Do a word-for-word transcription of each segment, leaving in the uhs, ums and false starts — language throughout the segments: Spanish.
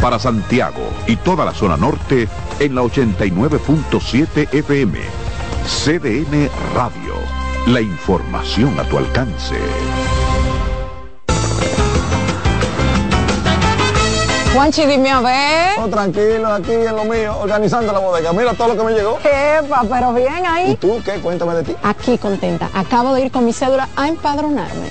para Santiago y toda la zona norte en la ochenta y nueve punto siete F M. C D N Radio, la información a tu alcance. Juanchi, dime a ver. Oh, tranquilo, aquí en lo mío, organizando la bodega. Mira todo lo que me llegó. Epa, pero bien ahí. ¿Y tú qué? Cuéntame de ti. Aquí contenta. Acabo de ir con mi cédula a empadronarme.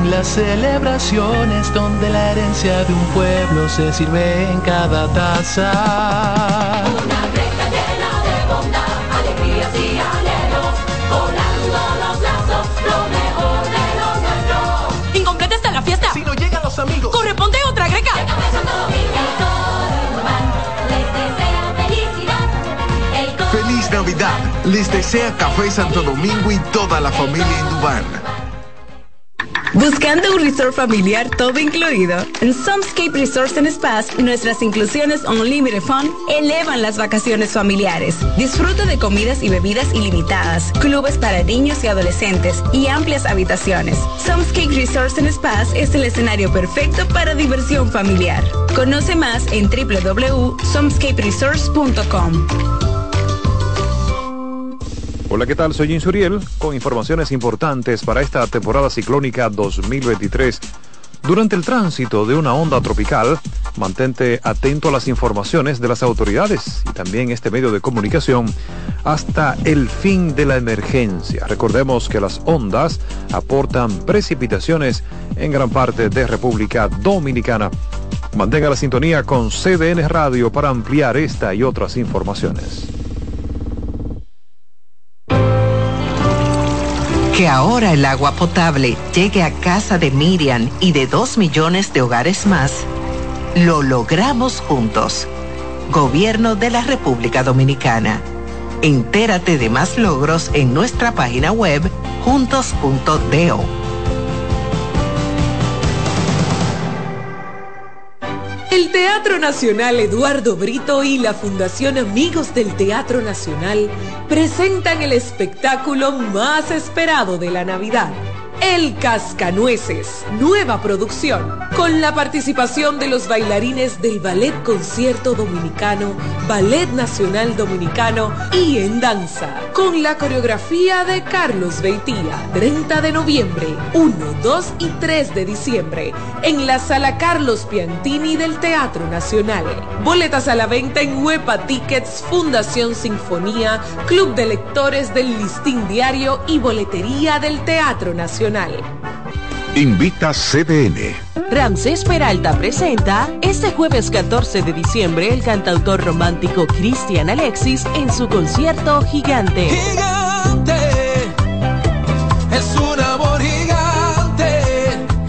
las celebraciones donde la herencia de un pueblo se sirve en cada taza. Una recta llena de bondad, alegrías y anhelos, volando los lazos, lo mejor de los nuestros. Incompleta está la fiesta. Si no llegan los amigos, corresponde otra greca. ¡Feliz Navidad! Les desea Café Santo Domingo y toda la familia Indubán. Buscando un resort familiar todo incluido. En Sunscape Resorts and Spas, nuestras inclusiones Unlimited Fun elevan las vacaciones familiares. Disfruta de comidas y bebidas ilimitadas, clubes para niños y adolescentes y amplias habitaciones. Sunscape Resorts and Spas es el escenario perfecto para diversión familiar. Conoce más en w w w punto sunscape resorts punto com. Hola, ¿qué tal? Soy Jim Suriel con informaciones importantes para esta temporada ciclónica dos mil veintitrés. Durante el tránsito de una onda tropical, mantente atento a las informaciones de las autoridades y también este medio de comunicación hasta el fin de la emergencia. Recordemos que las ondas aportan precipitaciones en gran parte de República Dominicana. Mantenga la sintonía con C D N Radio para ampliar esta y otras informaciones. Que ahora el agua potable llegue a casa de Miriam y de dos millones de hogares más, lo logramos juntos. Gobierno de la República Dominicana. Entérate de más logros en nuestra página web juntos punto do. El Teatro Nacional Eduardo Brito y la Fundación Amigos del Teatro Nacional presentan el espectáculo más esperado de la Navidad, El Cascanueces, nueva producción, con la participación de los bailarines del Ballet Concierto Dominicano, Ballet Nacional Dominicano y en danza, con la coreografía de Carlos Beitía, treinta de noviembre, uno, dos y tres de diciembre, en la Sala Carlos Piantini del Teatro Nacional. Boletas a la venta en Huepa Tickets, Fundación Sinfonía, Club de Lectores del Listín Diario y Boletería del Teatro Nacional. Invita C D N. Ramsés Peralta presenta este jueves catorce de diciembre el cantautor romántico Cristian Alexis en su concierto Gigante. Gigante, es un amor gigante.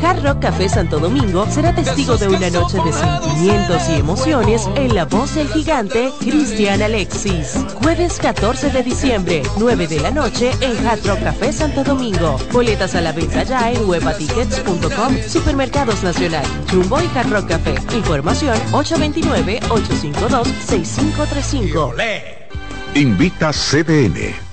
Hard Rock Café Santo Domingo será testigo de una noche de sentimientos y emociones en la voz del gigante Cristian Alexis. Jueves catorce de diciembre, nueve de la noche en Hard Rock Café Santo Domingo. Boletas a la venta ya en huepa tickets punto com, Supermercados Nacional, Jumbo y Hard Rock Café. Información ocho dos nueve, ocho cinco dos, seis cinco tres cinco. Invita C D N.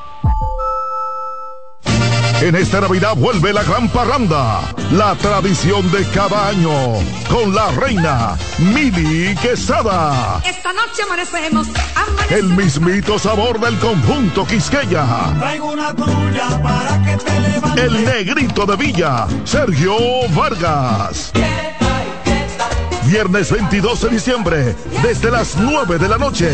En esta Navidad vuelve la gran parranda, la tradición de cada año, con la reina Mili Quesada. Esta noche amanecemos, amanecemos. El mismito sabor del conjunto Quisqueya. Traigo una tuya para que te levantes. El negrito de Villa, Sergio Vargas. ¿Qué tal, qué tal? Viernes veintidós de diciembre, desde las nueve de la noche.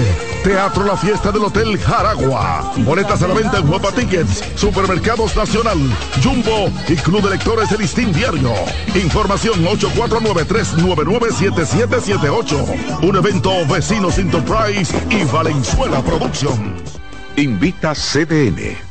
Teatro La Fiesta del Hotel Jaragua. Boletas a la venta en Huepa Tickets, Supermercados Nacional, Jumbo y Club de Lectores del Listín Diario. Información ocho cuatro nueve, tres nueve nueve, siete siete siete ocho. Un evento Vecinos Enterprise y Valenzuela Productions. Invita C D N.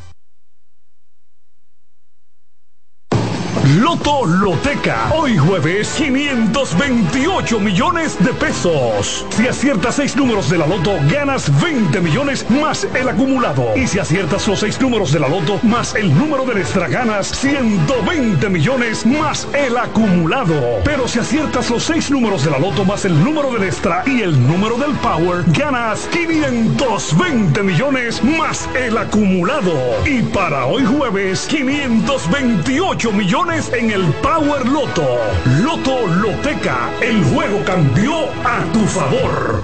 Loto Loteca. Hoy jueves, quinientos veintiocho millones de pesos. Si aciertas seis números de la Loto, ganas veinte millones más el acumulado. Y si aciertas los seis números de la Loto más el número del extra, ganas ciento veinte millones más el acumulado. Pero si aciertas los seis números de la Loto más el número del extra y el número del Power, ganas quinientos veinte millones más el acumulado. Y para hoy jueves, quinientos veintiocho millones en el Power Loto. Loto Loteca, el juego cambió a tu favor.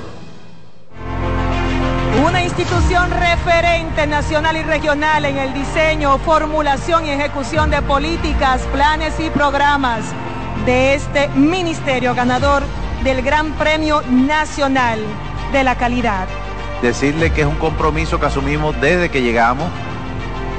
Una institución referente nacional y regional en el diseño, formulación y ejecución de políticas, planes y programas de este ministerio, ganador del Gran Premio Nacional de la Calidad. Decirle que es un compromiso que asumimos desde que llegamos,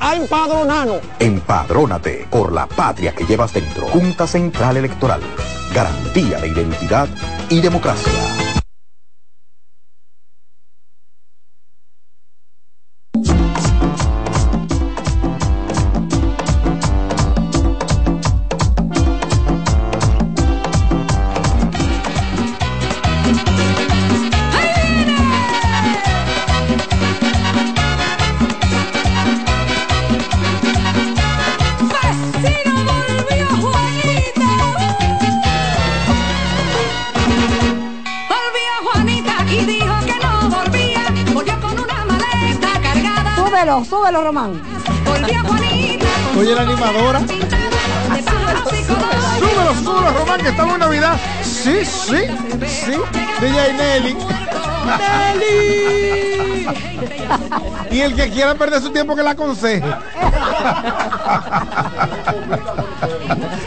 ¡A empadronarnos! Empadrónate por la patria que llevas dentro. Junta Central Electoral. Garantía de identidad y democracia. Súbelo, Román. Oye, la animadora. Súbelo, súbelo, Román, que estamos en Navidad. Sí, sí, sí. D J Nelly. ¡Nelly! Y el que quiera perder su tiempo, que la aconseje.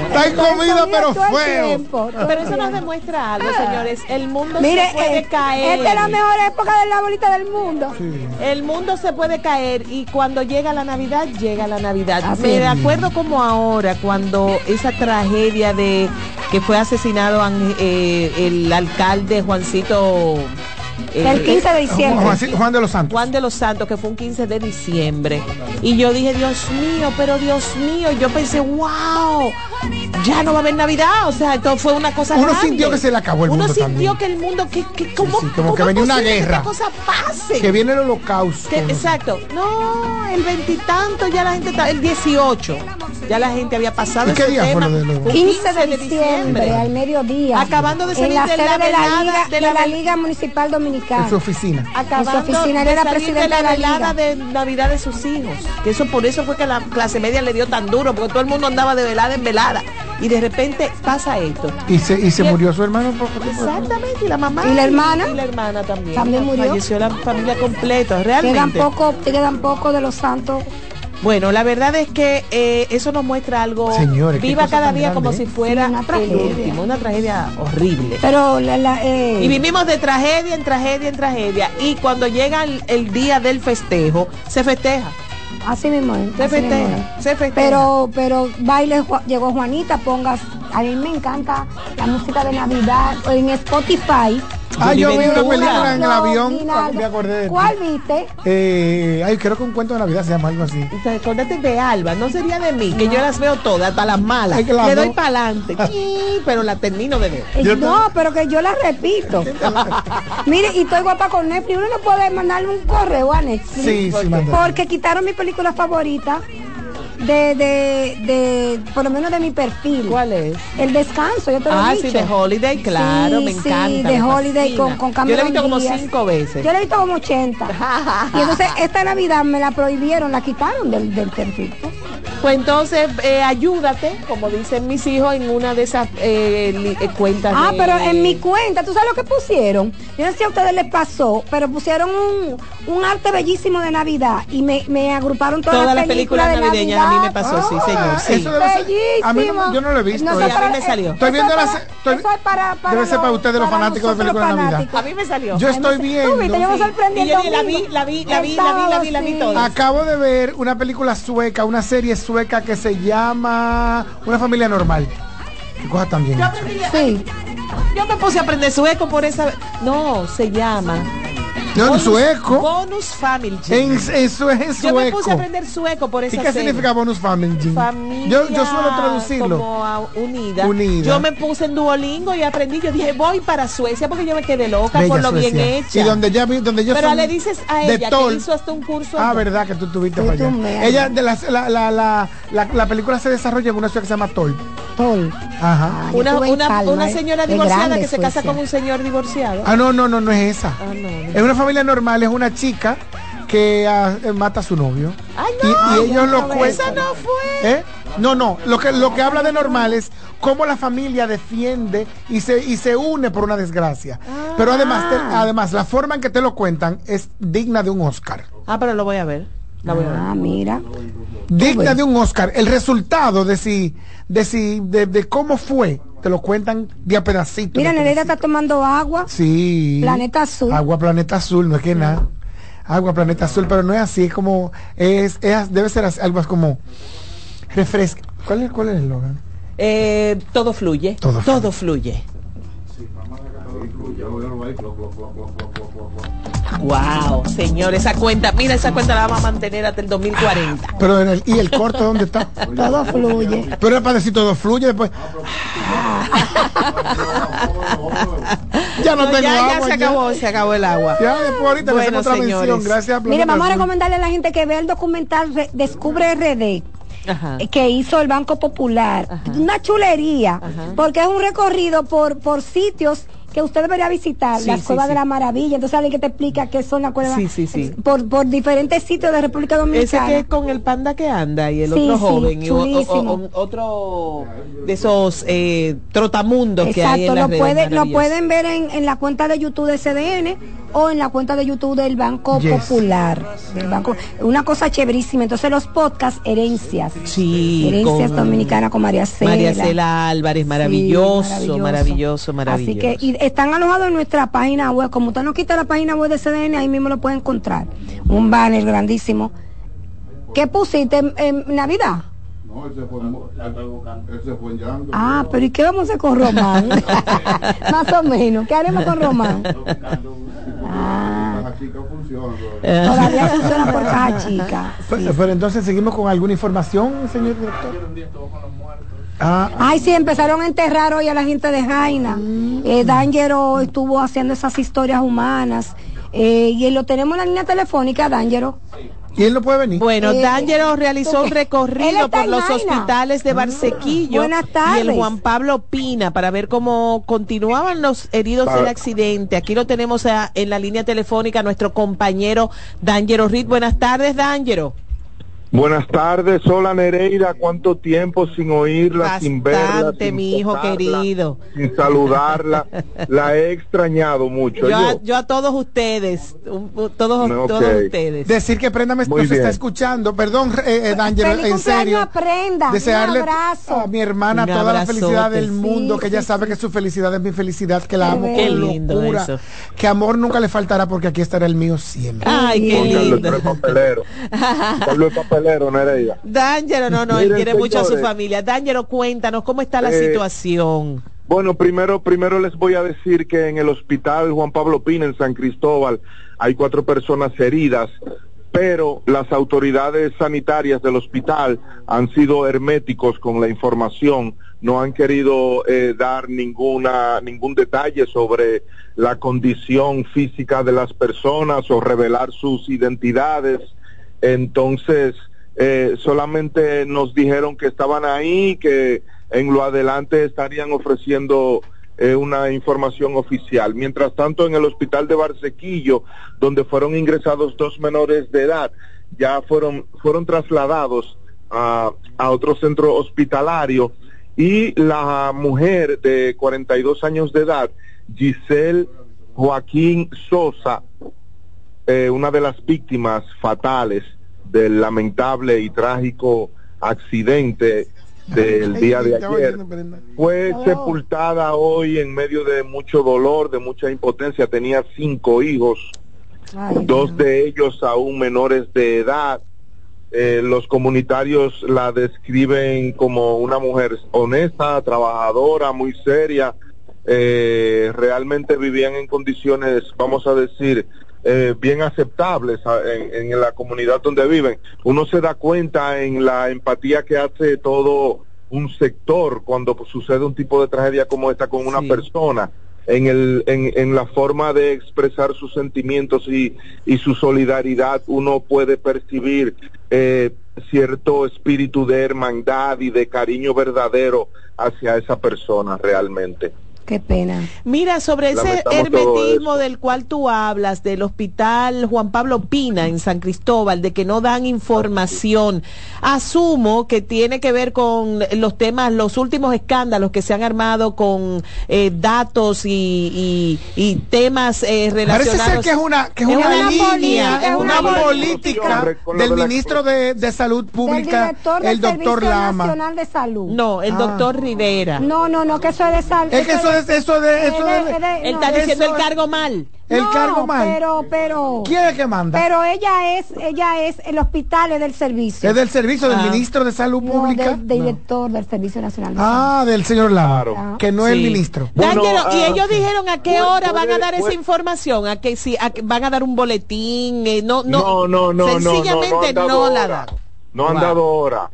Está en comida, pero fuego. Pero eso nos demuestra algo, señores. El mundo Mire, se puede eh, caer. Esta es la mejor época de la bolita del mundo. Sí. El mundo se puede caer y cuando llega la Navidad, llega la Navidad. Así Me es. acuerdo como ahora, cuando esa tragedia de que fue asesinado eh, el alcalde Juancito... El quince de diciembre. Juan, Juan de los Santos. Juan de los Santos, que fue un quince de diciembre. Y yo dije, Dios mío, pero Dios mío. Yo pensé, wow, ya no va a haber Navidad. O sea, esto fue una cosa Uno grande. sintió que se le acabó el Uno mundo también. Uno sintió que el mundo, que, que como, sí, sí, como que venía una guerra. Que cosa pase. Que viene el holocausto. Que, exacto. No, el veintitanto ya la gente, el dieciocho. Ya la gente había pasado. ¿Y qué día fue lo de los... quince de diciembre, al mediodía. Acabando de salir en la de, la de, la Liga, de, la de la Liga Municipal Dominicana. En su oficina. Acabando en su oficina, era presidente de la, de la velada de Navidad de sus hijos. Que eso por eso fue que la clase media le dio tan duro, porque todo el mundo andaba de velada en velada. Y de repente pasa esto. Y se, y se y murió el, su hermano. Exactamente, y la mamá. ¿Y la hermana? Y la hermana también. También murió. Falleció la familia completa, realmente. Quedan poco, quedan poco de los santos. Bueno, la verdad es que eh, eso nos muestra algo. Señores, viva cada día grande, como eh? si fuera sí, una tragedia, el último, una tragedia horrible. Pero la, la, eh... y vivimos de tragedia en tragedia en tragedia. Y cuando llega el, el día del festejo, se festeja. Así mismo es. Se festeja, se festeja. Pero, pero baile llegó Juanita, pongas. A mí me encanta la música de Navidad en Spotify. Ah, yo vi una película en el avión. Me acordé. ¿Cuál viste? Eh, ay, creo que Un cuento de Navidad se llama algo así. Acordate de Alba, no sería de mí, que yo las veo todas, hasta las malas. Le doy para adelante, pero la termino de ver. No, pero que yo la repito. Mire, y estoy guapa con Netflix. Uno no puede mandarle un correo a Netflix. Sí, sí, porque quitaron mi película favorita. De, de, de, por lo menos de mi perfil. ¿Cuál es? El Descanso, yo te lo ah, he dicho. Ah, sí, de Holiday, claro, sí, me encanta. Sí, de Holiday con, con Cameron. Yo la he visto como cinco veces. Yo la he visto como ochenta. Y entonces esta Navidad me la prohibieron, la quitaron del, del perfil. Pues entonces, eh, ayúdate, como dicen mis hijos, en una de esas eh, li, eh, cuentas. Ah, de... pero en mi cuenta, ¿tú sabes lo que pusieron? Yo no sé si a ustedes les pasó, pero pusieron un, un arte bellísimo de Navidad y me, me agruparon todas, todas las películas, películas navideñas. Navidad. A mí me pasó, oh, sí, señor. Sí. Eso debe ser, a mí no, yo no lo he visto. No, eh. para, a mí me salió. Estoy viendo las. Es para, para debe ser para ustedes los fanáticos de películas de Navidad. A mí me salió. Yo estoy viendo. Tú, sí. yo me y yo la vi, la vi, la vi, sábado, la vi, la vi, sí. toda. Acabo de ver una película sueca, una serie sueca que se llama Una familia normal. Qué cosa tan bien. Yo, sí. yo me puse a aprender sueco por esa. No, se llama. No, bonus, sueco. Bonus Family. En, eso es sueco. Yo me puse a aprender sueco por esa ¿Y qué serie. significa Bonus Family? Familia, yo, yo suelo traducirlo como a unida. unida. Yo me puse en Duolingo y aprendí. Yo dije, voy para Suecia porque yo me quedé loca Bella por lo Suecia. bien hecha. Y donde ya, donde yo Pero le dices a ella que hizo hasta un curso. Ah, verdad que tú tuviste para allá. Ella de la, la, la, la, la, la película se desarrolla en una ciudad que se llama Tol. Tol. Ajá. Ah, una una, Palma, una señora eh, divorciada que se Suecia. casa con un señor divorciado. Ah, no, no, no, no es esa. Ah, no, no. Es una familia normal, es una chica que uh, mata a su novio. Ay, no, y, y ellos no, lo cuentan. Esa no fue. ¿Eh? No, no, lo que lo que habla de normal es cómo la familia defiende y se y se une por una desgracia. Ah. Pero además, te, además la forma en que te lo cuentan es digna de un Oscar. Ah, pero lo voy a ver. La voy ah, a ver. mira. Digna de un Oscar. El resultado de si de si de, de cómo fue. Te lo cuentan de a pedacito. Mira, Nereida está tomando agua. Sí. Planeta Azul. Agua Planeta Azul, no es que nada. Agua Planeta Azul, pero no es así, es como, es, es debe ser así, algo así como refresca. ¿Cuál es, cuál es el eslogan? Eh, todo fluye. Todo, todo fluye. Wow, señor, esa cuenta, mira, esa cuenta la vamos a mantener hasta el dos mil cuarenta. Pero en el, ¿y el corto dónde está? Todo fluye. Pero es para decir todo fluye después. Ya no, no tengo ya, agua. Ya se acabó, ya. se acabó el agua. Ya después ahorita bueno, le hacemos otra mención. Gracias. Mire, vamos a recomendarle a la gente que vea el documental Re- Descubre R D. Ajá. Que hizo el Banco Popular. Ajá. Una chulería. Ajá. Porque es un recorrido por, por sitios que usted debería visitar, sí, las Cuevas sí, sí. de la Maravilla. Entonces alguien que te explica qué son las cuevas sí, sí, sí. por, por diferentes sitios de República Dominicana. Ese que es con el panda que anda y el sí, otro sí, joven y o, o, o, otro de esos eh, trotamundos. Exacto, que hay en las lo, puede, lo pueden ver en, en la cuenta de YouTube de C D N o en la cuenta de YouTube del Banco yes. Popular del Banco. Una cosa chéverísima. Entonces los podcasts Herencias sí, Herencias con Dominicana con María Cela María Cela Álvarez, maravilloso, sí, maravilloso, maravilloso, maravilloso. Así que y están alojados en nuestra página web. Como usted no quita la página web de C D N, ahí mismo lo puede encontrar. Un banner grandísimo. ¿Qué pusiste en, en Navidad? No, él se fue, él se fue llanto, ah, pero ¿y qué vamos a hacer con Román? Más o menos, ¿qué haremos con Román? Ah, todavía funciona por caja chica. Sí. Pero, pero entonces seguimos con alguna información, señor director. Ah, ay, sí, empezaron a enterrar hoy a la gente de Jaina. Eh, D'Angelo estuvo haciendo esas historias humanas. Eh, y lo tenemos en la línea telefónica, D'Angelo. ¿Y él no puede venir? Bueno, eh, D'Angelo realizó un recorrido por los Jaina. hospitales de Barsequillo ah, y el Juan Pablo Pina para ver cómo continuaban los heridos del accidente. Aquí lo tenemos a, en la línea telefónica, nuestro compañero D'Angelo Ritt. Buenas tardes, D'Angelo. Buenas tardes, hola Nereida, cuánto tiempo sin oírla, Bastante, sin verla, sin mi hijo tratarla, querido, sin saludarla, la he extrañado mucho. Yo, yo. A, yo a todos ustedes, un, todos, okay. todos ustedes. Decir que Prenda me nos está escuchando, perdón, eh, eh, D'Angelo, en serio. Prenda, desearle un abrazo. A mi hermana un toda la felicidad del sí, mundo, que sí, ella sí. sabe que su felicidad es mi felicidad, que la amo qué con lindo locura, eso. Que amor nunca le faltará porque aquí estará el mío siempre. Ay, qué lindo. D'Angelo, no, no, él quiere señores, mucho a su familia. D'Angelo, cuéntanos, ¿cómo está la eh, situación? Bueno, primero, primero les voy a decir que en el Hospital Juan Pablo Pina, en San Cristóbal, hay cuatro personas heridas, pero las autoridades sanitarias del hospital han sido herméticos con la información, no han querido eh, dar ninguna ningún detalle sobre la condición física de las personas o revelar sus identidades. Entonces eh, solamente nos dijeron que estaban ahí, que en lo adelante estarían ofreciendo eh, una información oficial. Mientras tanto, en el hospital de Barsequillo, donde fueron ingresados dos menores de edad, ya fueron fueron trasladados a, a otro centro hospitalario, y la mujer de cuarenta y dos años de edad, Giselle Joaquín Sosa, eh, una de las víctimas fatales del lamentable y trágico accidente del día de ayer, fue sepultada hoy en medio de mucho dolor, de mucha impotencia. Tenía cinco hijos, dos de ellos aún menores de edad. Eh, los comunitarios la describen como una mujer honesta, trabajadora, muy seria. Eh, realmente vivían en condiciones, vamos a decir, Eh, bien aceptables en, en la comunidad donde viven. Uno se da cuenta en la empatía que hace todo un sector cuando sucede un tipo de tragedia como esta con una sí. persona, en el en, en la forma de expresar sus sentimientos y, y su solidaridad. Uno puede percibir eh, cierto espíritu de hermandad y de cariño verdadero hacia esa persona realmente. Qué pena. Mira, sobre ese hermetismo del cual tú hablas, del Hospital Juan Pablo Pina en San Cristóbal, de que no dan información, asumo que tiene que ver con los temas, los últimos escándalos que se han armado con eh, datos y, y, y temas eh, relacionados. Parece ser que es una, que es es una, una línea, es una, una política del ministro de, de Salud Pública, el doctor Lama. Nacional de Salud. No, el ah. doctor Rivera. No, no, no, que eso es de salud. Es que eso eso de eso de, eso de, de, de él no, está diciendo el cargo mal. El no, cargo mal. Pero, pero. ¿Quién es que manda? Pero ella es, ella es el hospital, es del servicio. Es del servicio ah. del ministro de Salud no, Pública. Del de no. director del Servicio Nacional de Salud. Ah, del señor Lama, claro. que no sí. es el ministro. Bueno, D'Angelo, ah, y ellos sí. dijeron a qué bueno, hora van a dar bueno, esa bueno. información, a que si a, van a dar un boletín, eh, no, no, no, no, sencillamente no, no, no, no la dan. No han dado hora.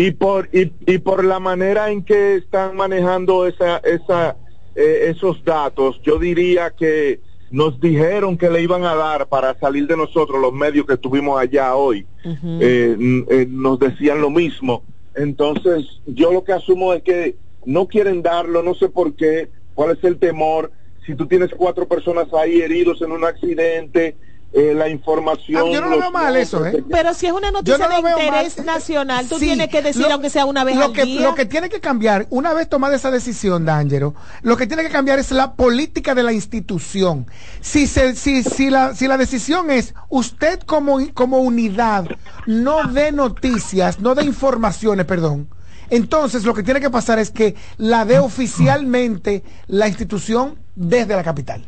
Y por y, y por la manera en que están manejando esa esa eh, esos datos, yo diría que nos dijeron que le iban a dar para salir de nosotros. Los medios que estuvimos allá hoy uh-huh. eh, eh, nos decían lo mismo. Entonces, yo lo que asumo es que no quieren darlo, no sé por qué, cuál es el temor. Si tú tienes cuatro personas ahí heridos en un accidente, Eh, la información. Ah, yo no lo veo mal eso, ¿eh? Pero si es una noticia no de interés mal. nacional, tú sí, tienes que decir lo, aunque sea una vez lo al que, día. Lo que tiene que cambiar, una vez tomada esa decisión, D'Angelo, lo que tiene que cambiar es la política de la institución. Si se, si, si la, si la decisión es usted como, como unidad no dé noticias, no dé informaciones, perdón. Entonces, lo que tiene que pasar es que la dé oficialmente la institución desde la capital.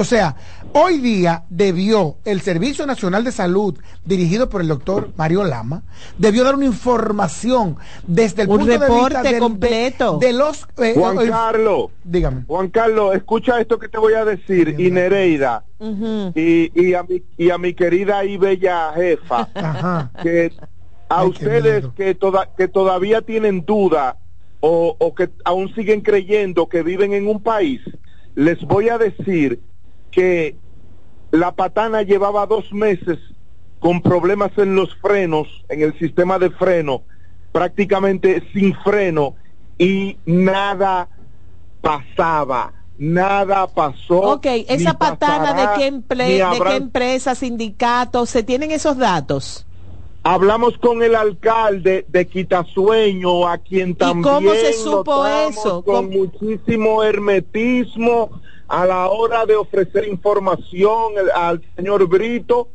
O sea, hoy día debió el Servicio Nacional de Salud, dirigido por el doctor Mario Lama, debió dar una información desde el un punto reporte de vista del, completo. De, de los... Eh, Juan eh, Carlos, dígame. Juan Carlos, escucha esto que te voy a decir, y Nereida, uh-huh. y, y, a mi, y a mi querida y bella jefa, Ajá. que a Ay, ustedes que, toda, que todavía tienen duda o, o que aún siguen creyendo que viven en un país, les voy a decir que la patana llevaba dos meses con problemas en los frenos, en el sistema de freno, prácticamente sin freno, y nada pasaba, nada pasó. Ok, esa patana pasará, de qué emple- habrá... de qué empresa, sindicatos, ¿se tienen esos datos? Hablamos con el alcalde de Quitasueño, a quien también. ¿Y cómo se supo eso? Con ¿Cómo? muchísimo hermetismo a la hora de ofrecer información el, al señor Brito,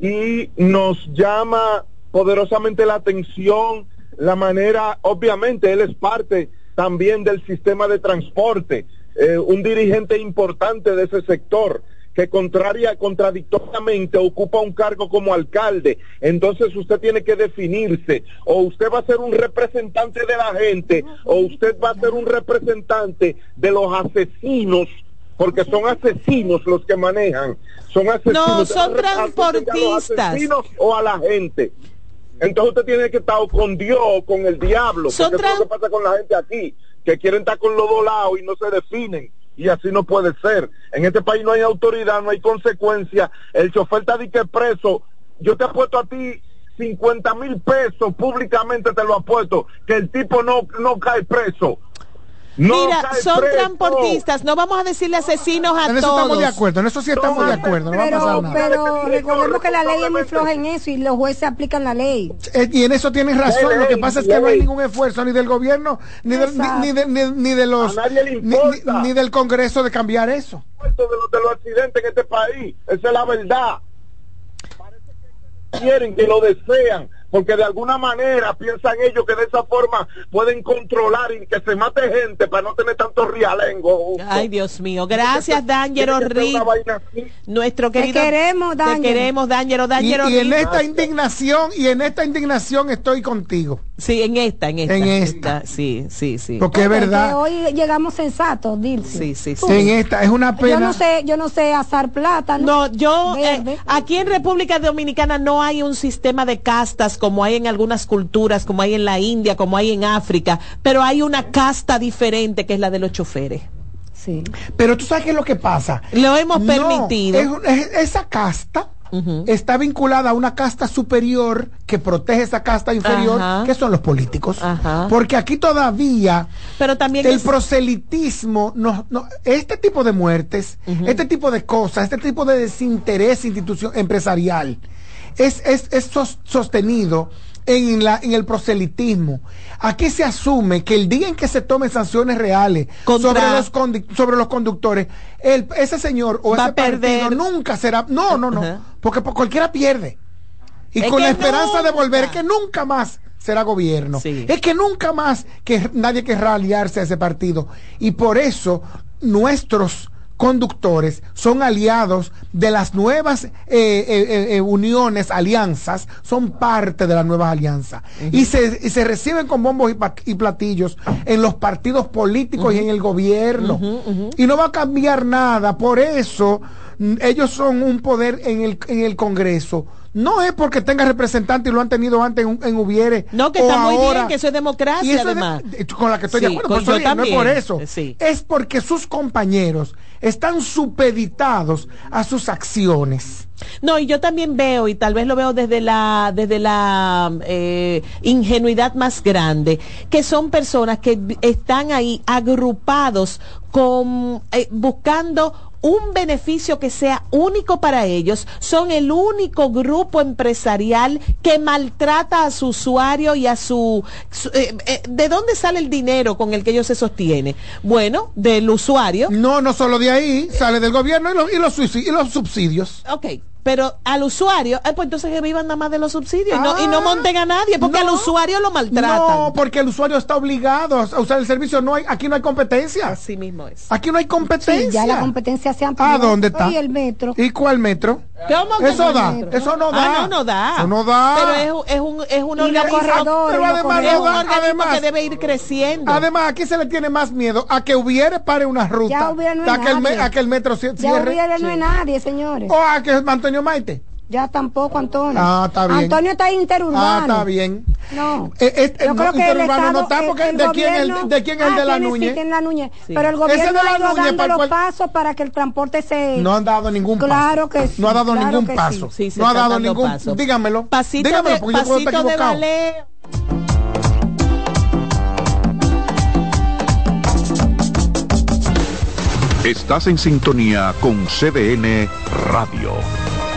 y nos llama poderosamente la atención la manera, obviamente él es parte también del sistema de transporte, eh, un dirigente importante de ese sector, que contraria, contradictoriamente ocupa un cargo como alcalde. Entonces usted tiene que definirse, o usted va a ser un representante de la gente, o usted va a ser un representante de los asesinos, porque son asesinos los que manejan, son asesinos. No, son transportistas. A asesinos o a la gente. Entonces usted tiene que estar o con Dios o con el diablo, son porque eso es lo que pasa con la gente aquí, que quieren estar con los dos lados y no se definen. Y así no puede ser. En este país no hay autoridad, no hay consecuencia. El chofer está de que preso. Yo te apuesto a ti cincuenta mil pesos, públicamente te lo apuesto, que el tipo no, no cae preso. No Mira, cae son preso. Transportistas. No vamos a decirle asesinos a todos. En eso todos. Estamos de acuerdo. En eso sí estamos no, de acuerdo. No pero, va a pasar nada. Pero recordemos que la ley es muy floja en eso y los jueces aplican la ley. Eh, y en eso tienen razón. Ley, lo que pasa es que ley. No hay ningún esfuerzo ni del gobierno ni del, ni, ni, de, ni, ni de los ni, ni del Congreso de cambiar eso. De los, de los accidentes en este país. Esa es la verdad. Parece que quieren, que lo desean, porque de alguna manera piensan ellos que de esa forma pueden controlar y que se mate gente para no tener tantos rialengos. Ay, Dios mío. Gracias, D'Angelo Ritt. Nuestro querido. Te queremos, D'Angelo. Te queremos, D'Angelo. D'Angelo Ritt. Y en esta indignación, y en esta indignación estoy contigo. Sí, en esta, en esta. En esta, esta sí, sí, sí. Porque es verdad. Hoy llegamos sensatos, Dilce. Sí, sí, sí. En esta, es una pena. Yo no sé, yo no sé asar plata. No, no yo, eh, aquí en República Dominicana no hay un sistema de castas como hay en algunas culturas, como hay en la India, como hay en África, pero hay una casta diferente que es la de los choferes. Sí. Pero tú sabes qué es lo que pasa. Lo hemos permitido. No, es, es, esa casta uh-huh. está vinculada a una casta superior que protege esa casta inferior, ajá, que son los políticos. Ajá. Porque aquí todavía pero también el es... proselitismo, no, no, este tipo de muertes, uh-huh. este tipo de cosas, este tipo de desinterés institución, empresarial, es, es, es sostenido en la, en el proselitismo. Aquí se asume que el día en que se tomen sanciones reales contra... sobre los condu- sobre los conductores, el, ese señor o Va ese partido perder. nunca será, no, no, no, uh-huh. porque cualquiera pierde. Y es con la esperanza nunca. de volver, que nunca más será gobierno. Sí. Es que nunca más que nadie querrá aliarse a ese partido. Y por eso nuestros conductores son aliados de las nuevas eh, eh, eh, uniones, alianzas, son parte de las nuevas alianzas, uh-huh. y, se, y se reciben con bombos y, pa- y platillos en los partidos políticos, uh-huh. y en el gobierno, uh-huh, uh-huh. y no va a cambiar nada. Por eso m- ellos son un poder en el, en el Congreso. No es porque tenga representantes y lo han tenido antes en, en Hubiere. No, que está ahora. Muy bien, que eso es democracia, eso además. Es de, con la que estoy sí, de acuerdo, con yo también. No es por eso. Sí. Es porque sus compañeros están supeditados a sus acciones. No, y yo también veo, y tal vez lo veo desde la desde la eh, ingenuidad más grande, que son personas que están ahí agrupados con eh, buscando un beneficio que sea único para ellos. Son el único grupo empresarial que maltrata a su usuario y a su... su eh, eh, ¿de dónde sale el dinero con el que ellos se sostienen? Bueno, del usuario. No, no solo de ahí, sale del gobierno y los, y los, suicidios, y los subsidios. Ok. Pero al usuario, eh, pues entonces que vivan nada más de los subsidios, ah, y, no, y no monten a nadie, porque no, al usuario lo maltratan. No, porque el usuario está obligado a usar el servicio. No hay, aquí no hay competencia. Así mismo es. Aquí no hay competencia. Sí, ya la competencia se amplió. ¿A dónde está? ¿Y el metro? ¿Y cuál metro? ¿Cómo eso da? Metro? Eso no da. Ah, no, no da. Eso no da. Pero es, es un, es un organismo, corredor, pero además, corredor, es un organismo además, que debe ir creciendo. Además, aquí se le tiene más miedo a que Hubiere pare una ruta. Ya Hubiere no a, que nadie. El, a que el metro cierre. Ya Hubiere no hay nadie, señores. O a que Antonio Maite. Ya tampoco, Antonio. Ah, está bien. Antonio está interurbano. Ah, está bien. No. Eh, este, yo creo no, que el Estado, no está porque el, el de, gobierno, quién el, ¿de quién es ah, el de la Núñez? Sí. Pero el gobierno no ha ido dando los cual... pasos para que el transporte se... No han dado ningún paso. Claro que sí. No ha dado claro ningún paso. Sí. Sí, no ha dado ningún paso. Dígamelo. Pasito Dígamelo, porque de, yo puedo estar equivocado. Vale. Estás en sintonía con C D N Radio.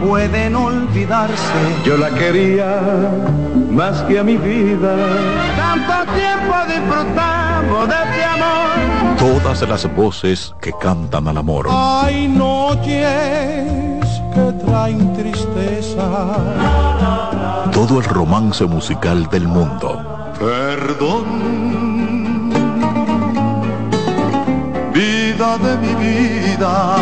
pueden olvidarse. Yo la quería más que a mi vida. Tanto tiempo disfrutamos de mi amor. Todas las voces que cantan al amor. Hay noches que traen tristeza. Todo el romance musical del mundo. Perdón, vida de mi vida.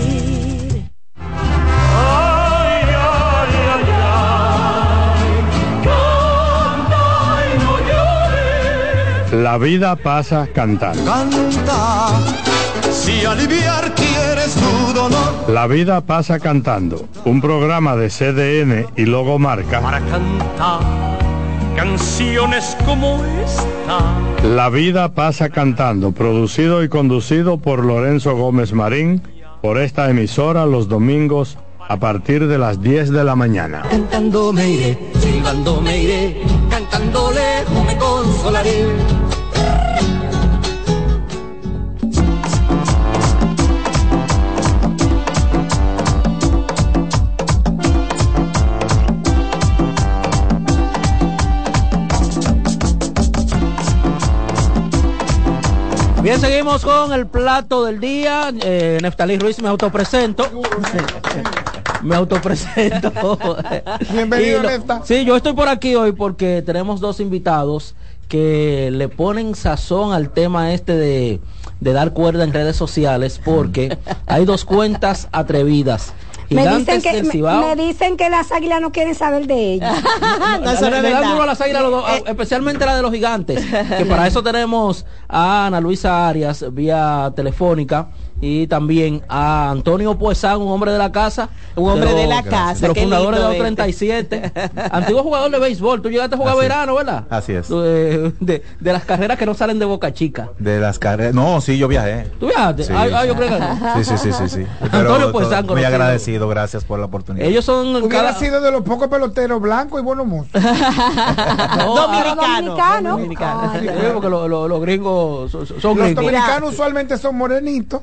La vida pasa cantando. Canta, si aliviar quieres tu dolor. La vida pasa cantando. Un programa de C D N y Logomarca. Para cantar canciones como esta. La vida pasa cantando. Producido y conducido por Lorenzo Gómez Marín. Por esta emisora los domingos a partir de las diez de la mañana. Cantando me iré, silbando me iré. Cantando lejos me consolaré. Bien, seguimos con el plato del día. eh, Neftalí Ruiz, me autopresento. Me autopresento. Bienvenido, Nefta. Sí, yo estoy por aquí hoy porque tenemos dos invitados que le ponen sazón al tema este de, de dar cuerda en redes sociales, porque hay dos cuentas atrevidas. Me dicen, que, me, me dicen que las águilas no quieren saber de ellas. No, eso no es verdad. Le dan duro a las águilas, especialmente la de los gigantes, que para eso tenemos a Ana Luisa Arias vía telefónica y también a Antonio Poesán, un hombre de la casa, un hombre de, los, de la casa, de los fundadores de O treinta y siete, antiguo jugador de béisbol. Tú llegaste a jugar así verano, ¿verdad? Así es. De, de, de las carreras que no salen de Boca Chica. De las carreras, no, sí, yo viajé. ¿Tú viajaste? Sí. Ah, yo creo que no. Sí, sí, sí, sí, sí. Pero Antonio Poesán, muy agradecido. Gracias por la oportunidad. Ellos son hubiera cada... sido de los pocos peloteros blancos y buenos músicos. No, dominicanos. Dominicanos. Dominicano. Ah, sí, claro. Porque lo, lo, los gringos son, son los gringos. Dominicanos usualmente son morenitos.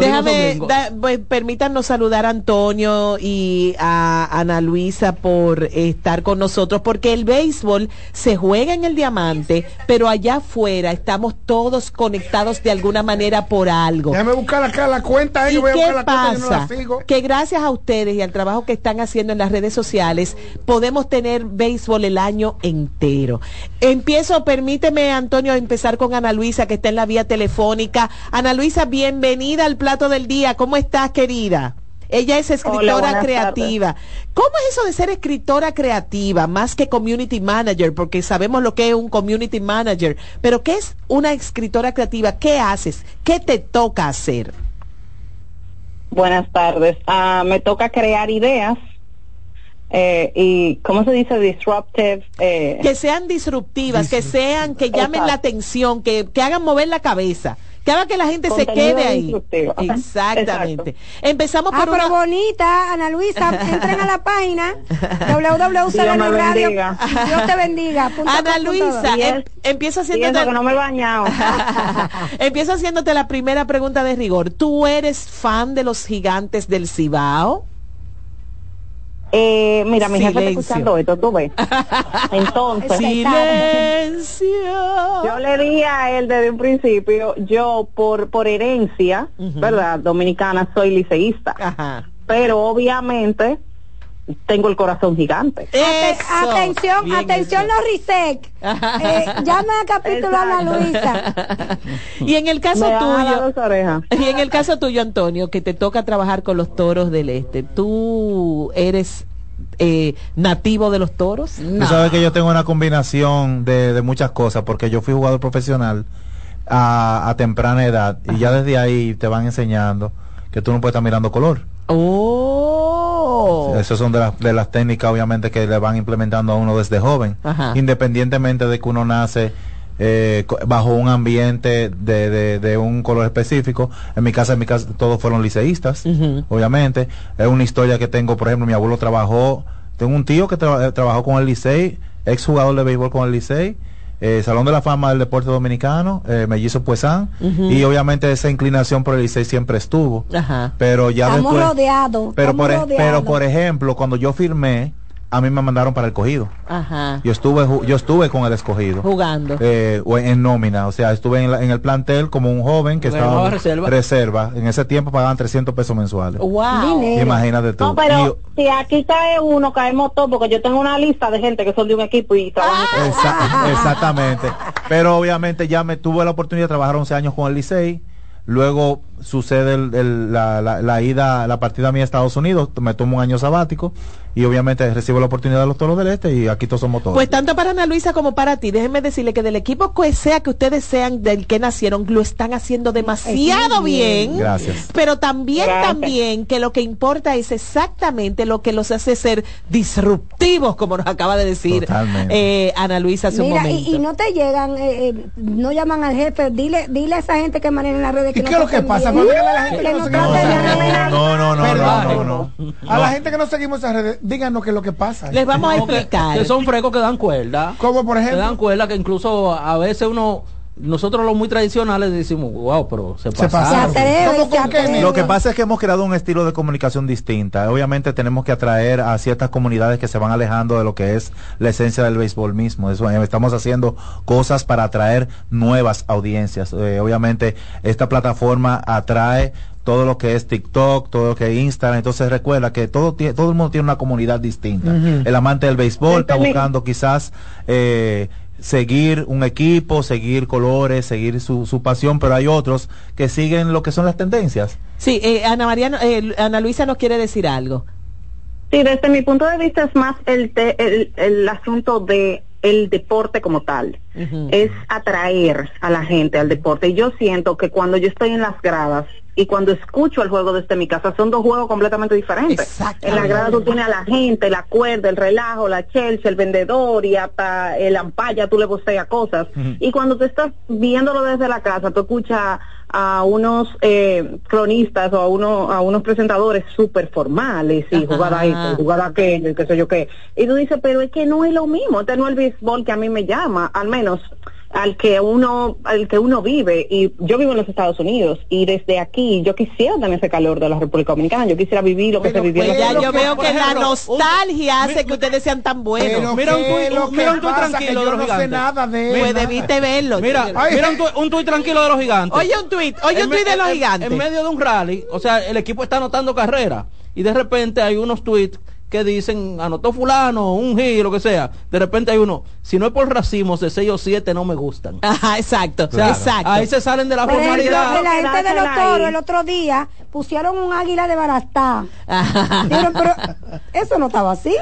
Déjame, da, pues, permítanos saludar a Antonio y a Ana Luisa por estar con nosotros, porque el béisbol se juega en el Diamante, pero allá afuera estamos todos conectados de alguna manera por algo. Déjame buscar acá la cuenta. ¿Y yo voy a qué buscar la pasa? Cuenta, yo no la sigo. Que gracias a ustedes y al trabajo que están haciendo en las redes sociales, podemos tener béisbol el año entero. Empiezo, permíteme, Antonio, empezar con Ana Luisa, que está en la vía telefónica. Ana Luisa, bienvenida al Plato del Día. ¿Cómo estás, querida? Ella es escritora Hola, creativa. Tardes. ¿Cómo es eso de ser escritora creativa más que community manager? Porque sabemos lo que es un community manager, pero ¿qué es una escritora creativa? ¿Qué haces? ¿Qué te toca hacer? Buenas tardes. Uh, me toca crear ideas. Eh, y ¿cómo se dice? Disruptive, eh. que sean disruptivas, que sean, que llamen Exacto. la atención, que, que hagan mover la cabeza, que haga que la gente Contenido se quede ahí. Exactamente. Exacto. Empezamos por ah, una... pero bonita, Ana Luisa, entren a la página doble u doble u doble u punto sala radio. Dios te bendiga. Ana Luisa, em, empieza haciéndote que no me he bañado. Empiezo haciéndote la primera pregunta de rigor. ¿Tú eres fan de los Gigantes del Cibao? Eh, mira, mi Silencio. Jefe está escuchando esto, tú ves. Entonces, Silencio. Yo le dije a él desde un principio, yo por por herencia, uh-huh. ¿verdad? Dominicana, soy liceísta. Ajá. Pero obviamente tengo el corazón gigante. Eso, atención, atención eso. Los Risec. Eh, llama a capítulo Exacto. Ana Luisa. Y en el caso Me tuyo, y en el caso tuyo, Antonio, que te toca trabajar con los Toros del Este, ¿tú eres eh, nativo de los Toros? No. Tú sabes que yo tengo una combinación de, de muchas cosas, porque yo fui jugador profesional a, a temprana edad, Ajá. y ya desde ahí te van enseñando que tú no puedes estar mirando color. Oh. Esas son de las, de las técnicas, obviamente, que le van implementando a uno desde joven. Ajá. Independientemente de que uno nace eh, bajo un ambiente de, de, de un color específico. En mi casa, en mi casa, todos fueron liceístas, uh-huh. obviamente. Es una historia que tengo, por ejemplo, mi abuelo trabajó, tengo un tío que tra- trabajó con el Licey, ex jugador de béisbol con el Licey. Eh, Salón de la Fama del Deporte Dominicano, eh, Mellizo Puesán, uh-huh. y obviamente esa inclinación por el Licey siempre estuvo. Ajá. Pero ya estamos después, rodeados, pero, estamos por, rodeados. Pero por ejemplo, cuando yo firmé, a mí me mandaron para el Escogido. Ajá. Yo estuve yo estuve con el Escogido jugando eh, en nómina, o sea, estuve en, la, en el plantel como un joven que bueno, estaba reserva. reserva. En ese tiempo pagaban trescientos pesos mensuales. Wow. Imagínate tú. No, pero yo, si aquí cae uno, caemos todos, porque yo tengo una lista de gente que son de un equipo y trabajan. Exa- exactamente. Pero obviamente ya me tuve la oportunidad de trabajar once años con el Licey. Luego sucede el, el, la, la, la ida, la partida mía a Estados Unidos, me tomo un año sabático y obviamente recibo la oportunidad de los Toros del Este y aquí todos somos todos. Pues tanto para Ana Luisa como para ti, déjenme decirle que del equipo que sea que ustedes sean, del que nacieron, lo están haciendo demasiado bien. bien. Gracias. Pero también, Gracias. también, que lo que importa es exactamente lo que los hace ser disruptivos, como nos acaba de decir eh, Ana Luisa hace Mira, un momento. Y, y no te llegan, eh, eh, no llaman al jefe, dile, dile a esa gente que maneja en las redes que ¿Y no qué es lo que pasa? Bien. A la gente que no, no, no, no, no, no, no, no, no. A la gente que no seguimos esas redes, díganos qué es lo que pasa. Les vamos a explicar. Que, que son frecos que dan cuerda. ¿Cómo, por ejemplo? Que dan cuerda, que incluso a veces uno... Nosotros los muy tradicionales decimos, wow, pero se pasa. Lo que pasa es que hemos creado un estilo de comunicación distinta. Obviamente tenemos que atraer a ciertas comunidades que se van alejando de lo que es la esencia del béisbol mismo. Eso, estamos haciendo cosas para atraer nuevas audiencias. Eh, obviamente esta plataforma atrae todo lo que es TikTok, todo lo que es Instagram. Entonces recuerda que todo todo el mundo tiene una comunidad distinta. Uh-huh. El amante del béisbol está buscando quizás... Eh, seguir un equipo, seguir colores, seguir su, su pasión, pero hay otros que siguen lo que son las tendencias. Sí, eh, Ana María, eh, Ana Luisa nos quiere decir algo. Sí, desde mi punto de vista es más el te, el, el asunto de el deporte como tal, uh-huh. es atraer a la gente al deporte. Y yo siento que cuando yo estoy en las gradas y cuando escucho el juego desde mi casa, son dos juegos completamente diferentes. En la grada tú tienes a la gente, la cuerda, el relajo, la chelcha, el vendedor y hasta el ampalla, tú le posteas cosas. Uh-huh. Y cuando tú estás viéndolo desde la casa, tú escuchas a unos eh, cronistas o a, uno, a unos presentadores súper formales y jugada esto, jugada aquello y qué sé yo qué. Y tú dices, pero es que no es lo mismo, este no es el béisbol que a mí me llama, al menos... al que uno al que uno vive, y yo vivo en los Estados Unidos y desde aquí yo quisiera tener ese calor de la República Dominicana, yo quisiera vivir lo que pero se vivió. Ya yo veo que ejemplo, la nostalgia un, hace mi, que ustedes sean tan buenos. Mira un tuit, mira un tuit tranquilo de los gigantes. Pues debiste verlo. Mira, mira un tuit tranquilo de los gigantes. Oye un tuit, oye un tuit de los gigantes. En medio de un rally, o sea, el equipo está anotando carrera y de repente hay unos tuits que dicen, anotó fulano, un hit, lo que sea. De repente hay uno, si no es por racimos de seis o siete no me gustan. Ajá, exacto, claro. Exacto. Ahí se salen de la pero formalidad. El, la gente de los toros el otro día pusieron un águila de baratá. Dijeron, pero eso no estaba así.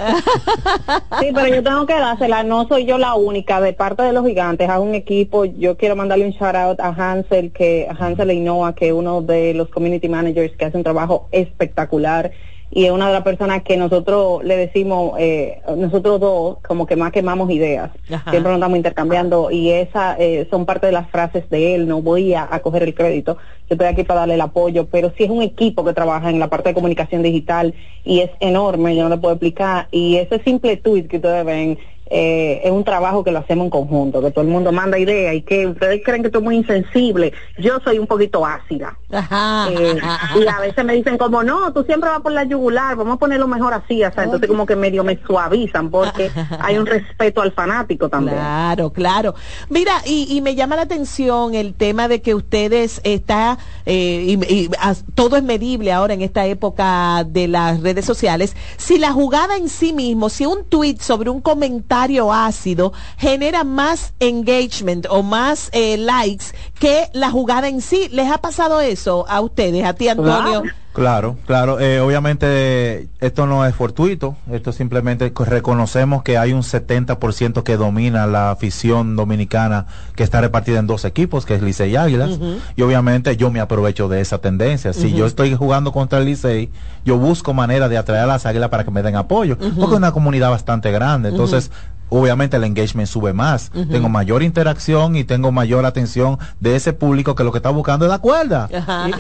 Sí, pero yo tengo que dársela, no soy yo la única, de parte de los gigantes, a un equipo. Yo quiero mandarle un shout out a Hansel, que a Hansel y Noah, que es uno de los community managers que hace un trabajo espectacular. Y es una de las personas que nosotros le decimos, eh, nosotros dos, como que más quemamos ideas. Ajá. Siempre nos estamos intercambiando y esa eh, son parte de las frases de él. No voy a, a coger el crédito, yo estoy aquí para darle el apoyo, pero sí es un equipo que trabaja en la parte de comunicación digital y es enorme, yo no le puedo explicar. Y ese simple tweet que ustedes ven eh, es un trabajo que lo hacemos en conjunto, que todo el mundo manda ideas y que ustedes creen que estoy muy insensible, yo soy un poquito ácida. Ajá, eh, ajá. Y a veces me dicen como, no, tú siempre vas por la yugular, vamos a ponerlo mejor así, o sea, entonces como que medio me suavizan porque hay un respeto al fanático también. Claro, claro. Mira, y, y me llama la atención el tema de que ustedes está, eh, y, y as, todo es medible ahora en esta época de las redes sociales, si la jugada en sí mismo, si un tweet sobre un comentario ácido genera más engagement o más eh, likes que la jugada en sí. ¿Les ha pasado eso a ustedes, a ti, Antonio? Claro, claro. Eh, obviamente esto no es fortuito, esto simplemente reconocemos que hay un setenta por ciento que domina la afición dominicana, que está repartida en dos equipos, que es Licey y Águilas, uh-huh. Y obviamente yo me aprovecho de esa tendencia. Si uh-huh. yo estoy jugando contra el Licey, yo busco manera de atraer a las Águilas para que me den apoyo, uh-huh. porque es una comunidad bastante grande, entonces uh-huh. obviamente el engagement sube más, uh-huh. tengo mayor interacción y tengo mayor atención de ese público que lo que está buscando es la cuerda.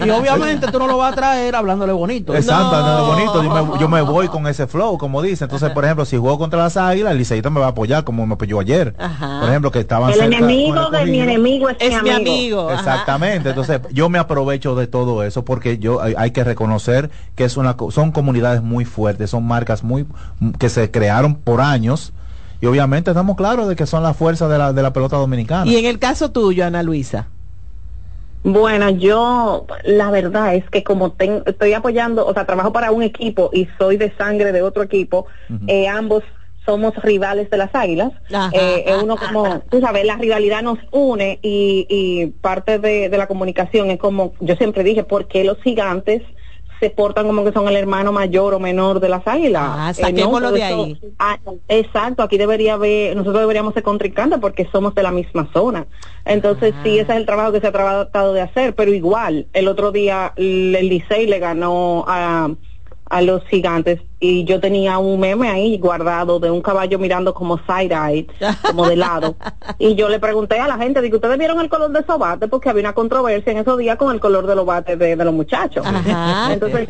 Y, y obviamente tú no lo vas a traer hablándole bonito. Exacto, no. bonito. Yo me, yo me voy con ese flow, como dice. Entonces, por ejemplo, si juego contra las Águilas, el Liceíto me va a apoyar como me apoyó ayer. Ajá. Por ejemplo, que estaban el cerca, enemigo de mi enemigo es, es mi amigo. amigo. Exactamente. Entonces, yo me aprovecho de todo eso porque yo hay, hay que reconocer que es una, son comunidades muy fuertes, son marcas muy que se crearon por años. Y obviamente estamos claros de que son la fuerza de la, de la pelota dominicana. Y en el caso tuyo, Ana Luisa. Bueno, yo la verdad es que como ten, estoy apoyando, o sea, trabajo para un equipo y soy de sangre de otro equipo, uh-huh. eh, ambos somos rivales de las Águilas. Ajá, eh, ajá, uno como, ajá. tú sabes, la rivalidad nos une y, y parte de, de la comunicación es como, yo siempre dije, ¿por qué los gigantes se portan como que son el hermano mayor o menor de las Águilas? Ah, saquémoslo eh, no, de eso, ahí. Ah, exacto, aquí debería haber, nosotros deberíamos ser contrincantes porque somos de la misma zona. Entonces, ah. sí, ese es el trabajo que se ha tratado de hacer, pero igual, el otro día el, el Licey le ganó a, a los Gigantes y yo tenía un meme ahí guardado de un caballo mirando como side-eye, como de lado, y yo le pregunté a la gente, digo, ¿ustedes vieron el color de esos bates? Porque había una controversia en esos días con el color de los bates de, de los muchachos. Ajá. Entonces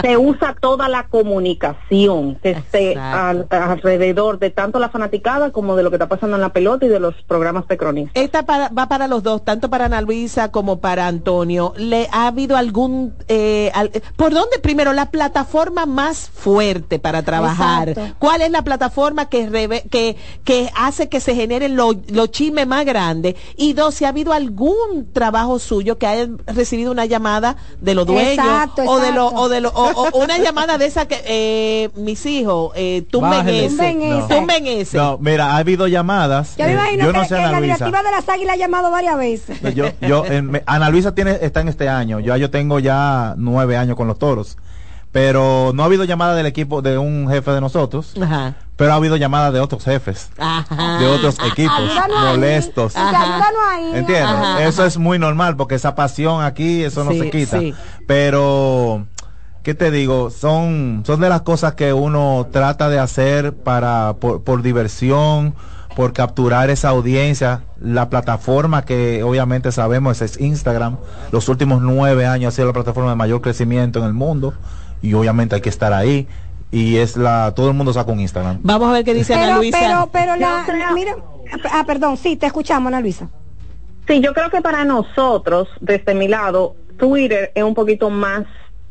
se usa toda la comunicación que esté al, alrededor de tanto la fanaticada como de lo que está pasando en la pelota y de los programas de cronistas. Esta para, va para los dos, tanto para Ana Luisa como para Antonio. ¿Le ha habido algún eh, al, por dónde primero la plataforma más fuerte para trabajar? Exacto. ¿Cuál es la plataforma que reve- que que hace que se generen los lo chismes más grandes? Y dos, si ha habido algún trabajo suyo que haya recibido una llamada de los dueños, exacto, o exacto. de los o de los o, o una llamada de esa que eh, mis hijos eh, tumben ese, no. tumben ese. No, mira, ha habido llamadas. Yo me imagino eh, yo que, no sé que la directiva de las Águilas ha llamado varias veces. Yo yo eh, me, Ana Luisa tiene está en este año. Yo yo tengo ya nueve años con los Toros. Pero no ha habido llamada del equipo de un jefe de nosotros. Ajá. Pero ha habido llamadas de otros jefes, ajá. de otros equipos, ayúdanos molestos. ¿Entiendes? Eso es muy normal porque esa pasión aquí, eso sí, no se quita. Sí. Pero, ¿qué te digo? Son, son de las cosas que uno trata de hacer para por, por diversión, por capturar esa audiencia. La plataforma que obviamente sabemos es Instagram. Los últimos nueve años ha sido la plataforma de mayor crecimiento en el mundo. Y obviamente hay que estar ahí y es la todo el mundo saca un Instagram. Vamos a ver qué dice pero, Ana Luisa. Pero pero la, la mira, Ah, perdón, sí, te escuchamos, Ana Luisa. Sí, yo creo que para nosotros, desde mi lado, Twitter es un poquito más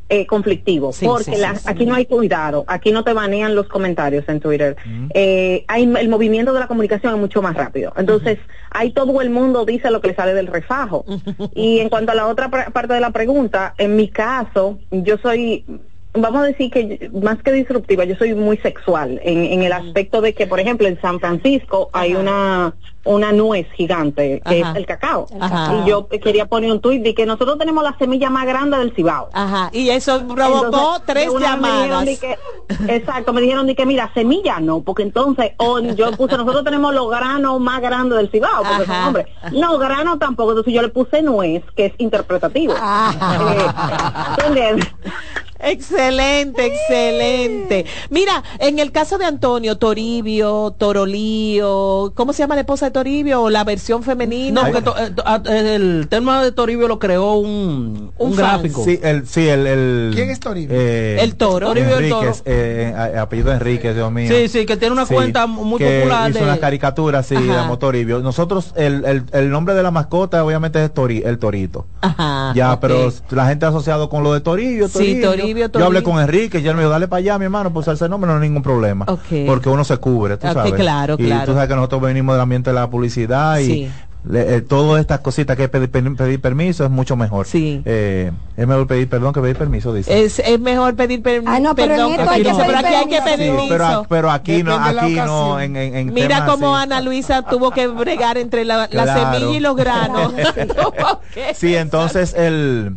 eh, conflictivo, sí, porque sí, sí, la, sí, aquí sí. no hay cuidado, aquí no te banean los comentarios en Twitter. Mm. Eh, hay, el movimiento de la comunicación es mucho más rápido. Entonces, uh-huh. ahí todo el mundo dice lo que le sale del refajo. Y en cuanto a la otra parte de la pregunta, en mi caso, yo soy... Vamos a decir que más que disruptiva, yo soy muy sexual en, en el aspecto de que, por ejemplo, en San Francisco Ajá. hay una una nuez gigante, que Ajá. es el cacao. Ajá. Y yo quería poner un tuit de que nosotros tenemos la semilla más grande del Cibao. Ajá. Y eso provocó entonces, tres llamadas. Me que, exacto, me dijeron de que, mira, semilla no, porque entonces oh, yo puse, nosotros tenemos los granos más grandes del Cibao, porque son hombres. No, granos tampoco, entonces yo le puse nuez, que es interpretativo. Ajá. Eh, ¿entiendes? Excelente, sí. excelente. Mira, en el caso de Antonio, Toribio, Torolío, ¿cómo se llama la esposa de Toribio? ¿O la versión femenina? No, porque to, el, el tema de Toribio lo creó un, un, un gráfico. Sí, el, sí, el, el ¿Quién es Toribio? Eh, el Toro. Toribio Enríquez, el Toro. Eh, apellido Enríquez, Dios mío. Sí, sí, que tiene una sí, cuenta muy que popular. Hizo de... unas caricaturas, sí, llamó Toribio. Nosotros, el, el, el nombre de la mascota obviamente es Tori, el Torito. Ajá. Ya, okay. pero la gente ha asociado con lo de Toribio, Toribio. Sí, Toribio. Yo, yo hablé con Enrique, ya me dijo, dale para allá, mi hermano, pues ese nombre no hay ningún problema. Okay. Porque uno se cubre, tú okay, sabes. Claro, y claro. tú sabes que nosotros venimos del ambiente de la publicidad y sí. le, eh, todas estas cositas que pedir, pedir permiso es mucho mejor. Sí. Eh, es mejor pedir perdón que pedir permiso, dice. Es, es mejor pedir per, ah, no, pero perdón. Aquí no, pero aquí hay que pedir permiso. Sí, pero, pero aquí no, aquí no. En, en, en Mira cómo Ana Luisa tuvo que bregar entre la, claro. la semilla y los granos. sí, entonces el...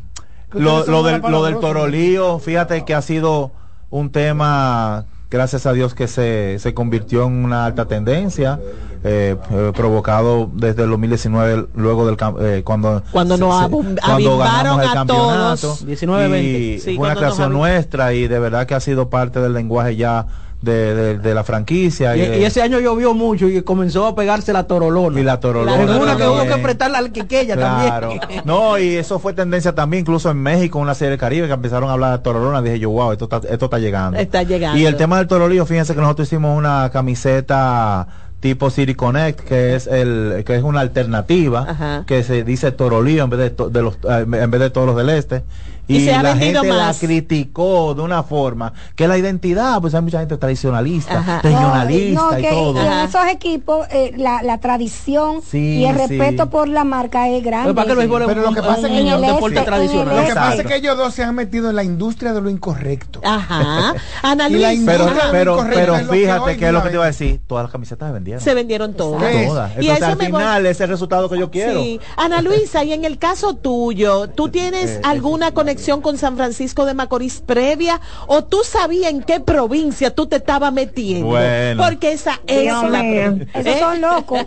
Lo, lo, del, lo del torolío, fíjate que ha sido un tema, gracias a Dios, que se, se convirtió en una alta tendencia, eh, eh, provocado desde el dos mil diecinueve, luego del eh, cuando cuando, se, nos se, cuando ganamos el campeonato, diecinueve veinte sí, fue una creación nuestra y de verdad que ha sido parte del lenguaje ya De, de, de la franquicia y, y, de... y ese año llovió mucho y comenzó a pegarse la torolona y la torolona la torolona que hubo que apretarla al Quisqueya claro. también no y eso fue tendencia también incluso en México en la serie del Caribe que empezaron a hablar de torolona. Dije yo wow, esto está, esto está llegando está llegando y el tema del torolío, fíjense que nosotros hicimos una camiseta tipo City Connect, que es el que es una alternativa Ajá. que se dice torolío en vez de, to, de los en vez de toros del este y, y se la gente más. La criticó de una forma que la identidad, pues hay mucha gente tradicionalista, Ajá. regionalista no, no, okay. y todo. Y en esos equipos eh, la, la tradición sí, y el sí. respeto por la marca es grande. Pero, para que sí. los, pero lo que pasa en, es que ellos, deporte este, tradicional. Lo que pasa es que ellos dos se han metido en la industria de lo incorrecto. Ajá. Analisa. Pero pero, pero fíjate que es lo que te iba a decir, todas las camisetas se vendieron. Se vendieron todas. todas. Entonces, y al final voy... es el resultado que yo quiero. Sí. Ana Luisa, y en el caso tuyo, ¿tú tienes alguna conexión con San Francisco de Macorís previa? ¿O tú sabías en qué provincia tú te estabas metiendo? Bueno. Porque esa es Dios la provincia. ¿Eh? Esos son locos.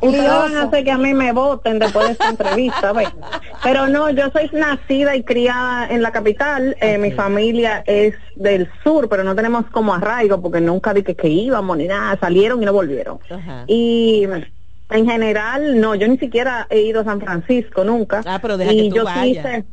Ustedes van a hacer que a mí me voten después de esta entrevista. ¿Ve? Pero no, yo soy nacida y criada en la capital. Eh, okay. Mi familia es del sur, pero no tenemos como arraigo porque nunca dije que íbamos ni nada. Salieron y no volvieron. Ajá. Y en general, no, yo ni siquiera he ido a San Francisco nunca. Ah, pero deja y que tú yo vayas. Hice,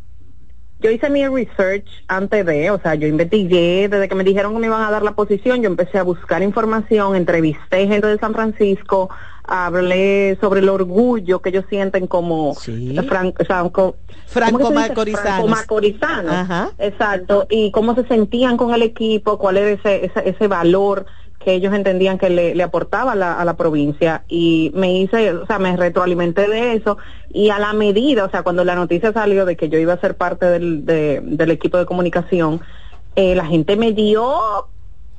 yo hice mi research antes de, o sea, yo investigué, desde que me dijeron que me iban a dar la posición, yo empecé a buscar información, entrevisté gente de San Francisco, hablé sobre el orgullo que ellos sienten como sí. fran, o sea, co, franco-macorizanos. Franco-macorizanos, exacto, y cómo se sentían con el equipo, cuál es ese, ese, ese valor que ellos entendían que le, le aportaba la, a la provincia y me hice, o sea, me retroalimenté de eso y a la medida, o sea, cuando la noticia salió de que yo iba a ser parte del, de, del equipo de comunicación, eh, la gente me dio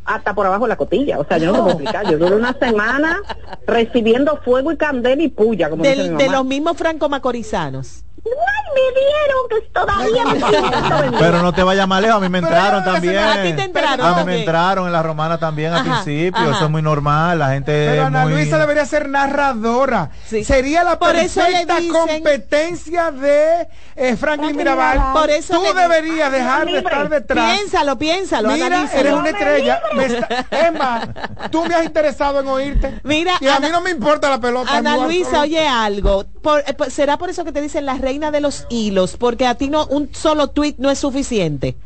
hasta por abajo la cotilla, o sea, yo no puedo explicar, yo duré una semana recibiendo fuego y candela y puya, como del, dice mi mamá. De los mismos franco-macorizanos. Ay, me dieron, pues todavía me pero no te vayas más lejos, a mí me entraron pero, también. A ti te entraron. A mí me entraron en la romana también ajá, al principio, ajá. eso es muy normal, la gente pero Ana muy... Luisa debería ser narradora. Sí. Sería la por perfecta dicen... competencia de eh, Franklin Mirabal. Por eso tú le... deberías Ay, dejar de estar detrás. Piénsalo, piénsalo, mira, eres una estrella. Me está... Emma, tú me has interesado en oírte. Mira, y Ana... a mí no me importa la pelota. Ana Luisa, oye algo. Por, eh, por, ¿será por eso que te dicen las redes de los hilos, porque a ti no un solo tweet no es suficiente?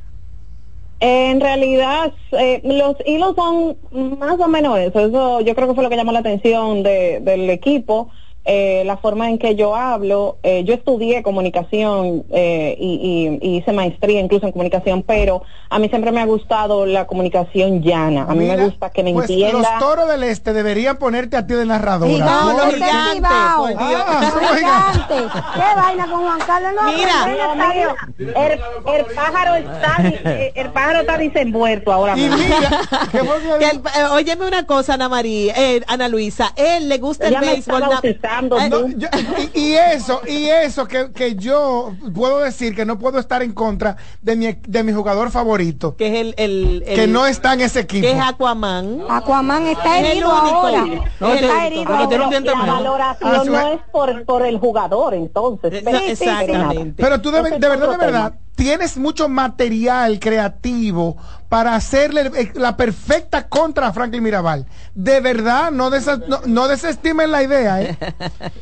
En realidad, eh, los hilos son más o menos eso. Eso yo creo que fue lo que llamó la atención de, del equipo, eh, la forma en que yo hablo. Eh, yo estudié comunicación eh, y, y, y hice maestría incluso en comunicación, pero a mí siempre me ha gustado la comunicación llana. A mí Mira, me gusta que me pues entienda. Los Toros del Este deberían ponerte a ti de narradora. Sí, no, no, brillante, no, brillante. Ah, brillante. ¿Qué vaina con Juan Carlos? No, mira, el, el pájaro está el, el pájaro está desenvuelto ahora mismo. Óyeme una cosa, Ana María, eh, Ana Luisa, él le gusta el béisbol. No, yo, y, y eso, y eso que, que yo puedo decir que no puedo estar en contra de mi de mi jugador favorito, que es el, el, el que no está en ese equipo, que es Aquaman. Aquaman está es herido ahora. No, está, está herido. Ahora. La valoración ah, no es por por el jugador, entonces. No, exactamente. Pero tú de, de verdad, de verdad. Tienes mucho material creativo para hacerle la perfecta contra a Franklin Mirabal. De verdad, no, desa, no, no desestimen la idea, ¿eh?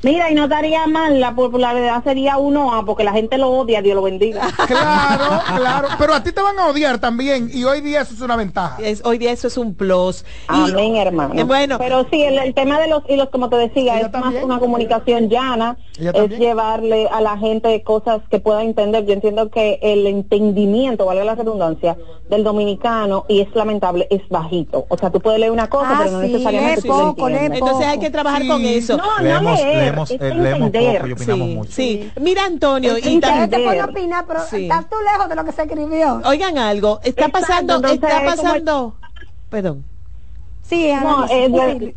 Mira, y no daría mal, la popularidad sería uno A, porque la gente lo odia, Dios lo bendiga. Claro, claro. Pero a ti te van a odiar también, y hoy día eso es una ventaja. Es, hoy día eso es un plus. Amén, y, hermano. Eh, bueno. Pero sí, el, el tema de los hilos, como te decía, es también, más una comunicación llana, es llevarle a la gente cosas que pueda entender. Yo entiendo que el entendimiento, valga la redundancia, del dominicano, y es lamentable, es bajito. O sea, tú puedes leer una cosa, ah, pero no sí, necesariamente es poco, tú entiendes. Entonces hay que trabajar sí. con eso. No, leemos, no leer, leemos, es leemos poco y opinamos sí, mucho. Sí. Mira, Antonio, es y también te puedo opinar, pero sí. estás tú lejos de lo que se escribió. Oigan algo, está Exacto, pasando, está pasando, el... perdón. Sí, no, es,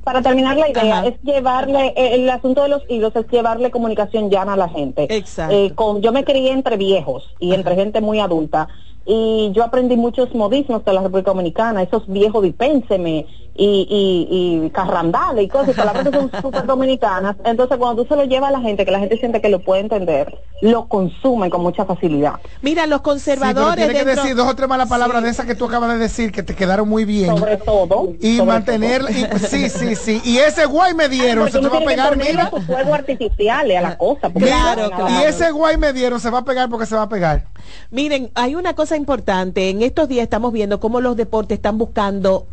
para terminar la idea, Ajá. es llevarle, eh, el asunto de los hilos es llevarle comunicación llana a la gente. Exacto. Eh, con, yo me crié entre viejos y Ajá. entre gente muy adulta, y yo aprendí muchos modismos de la República Dominicana, esos viejos dispénseme y, y, y carrandales y cosas, palabras que son súper dominicanas. Entonces cuando tú se lo llevas a la gente, que la gente siente que lo puede entender, lo consumen con mucha facilidad. Mira, los conservadores sí, tiene dentro... que decir dos o tres malas palabras sí. de esas que tú acabas de decir, que te quedaron muy bien, sobre todo y sobre mantener todo. Y, sí, sí, sí, y ese guay me dieron. Ay, se te va a pegar, mira, tu fuego artificial a la cosa, claro, claro. Y ese guay me dieron se va a pegar, porque se va a pegar. Miren, hay una cosa importante, en estos días estamos viendo cómo los deportes están buscando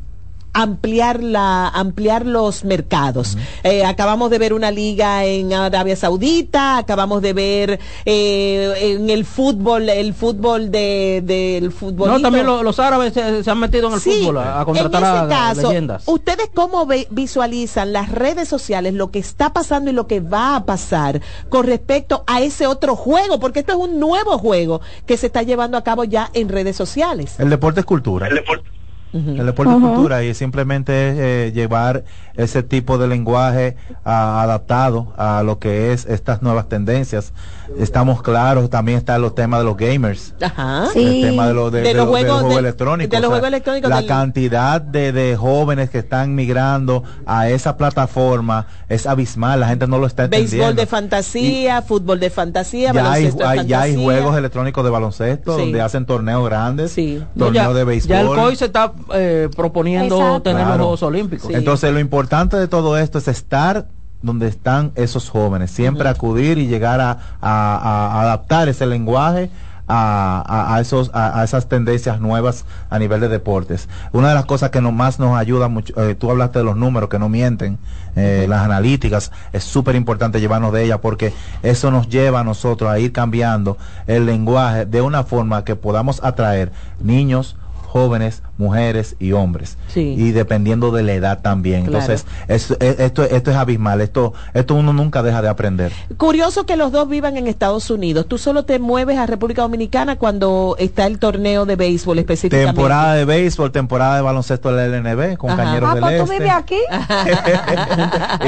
ampliar la ampliar los mercados. Uh-huh. Eh, acabamos de ver una liga en Arabia Saudita, acabamos de ver eh, en el fútbol, el fútbol de del de, fútbol. No, también lo, los árabes se, se han metido en el sí, fútbol a, a contratar a, caso, a leyendas. ¿Ustedes cómo ve, visualizan las redes sociales, lo que está pasando y lo que va a pasar con respecto a ese otro juego? Porque esto es un nuevo juego que se está llevando a cabo ya en redes sociales. El deporte es cultura. El deporte Uh-huh. El deporte uh-huh. es cultura, y simplemente eh, llevar ese tipo de lenguaje a, adaptado a lo que es estas nuevas tendencias. Estamos claros, también están los temas de los gamers, Ajá. Sí. el tema de, lo, de, de, de los juegos, de los juegos de, electrónicos, de los juegos electrónicos, o sea, del... la cantidad de, de jóvenes que están migrando a esa plataforma es abismal, la gente no lo está entendiendo. Béisbol de fantasía, y fútbol de fantasía, ya hay, hay, de fantasía. Ya hay juegos electrónicos de baloncesto, sí. donde hacen torneos grandes, sí. torneos no, ya, de béisbol. Ya el C O I se está Eh, proponiendo Exacto. tener claro. los Juegos Olímpicos. Sí. Entonces lo importante de todo esto es estar donde están esos jóvenes, siempre uh-huh. acudir y llegar a, a, a adaptar ese lenguaje a, a, esos, a, a esas tendencias nuevas a nivel de deportes. Una de las cosas que no, más nos ayuda mucho, eh, tú hablaste de los números que no mienten, eh, uh-huh. las analíticas, es súper importante llevarnos de ellas, porque eso nos lleva a nosotros a ir cambiando el lenguaje de una forma que podamos atraer niños, jóvenes, mujeres y hombres, sí. y dependiendo de la edad también. Claro. Entonces es, es, esto esto es abismal, esto esto uno nunca deja de aprender. Curioso que los dos vivan en Estados Unidos. Tú solo te mueves a República Dominicana cuando está el torneo de béisbol específicamente. Temporada de béisbol, temporada de baloncesto de la L N B con Ajá. Cañeros ah, del Este. ¿Tú vives aquí?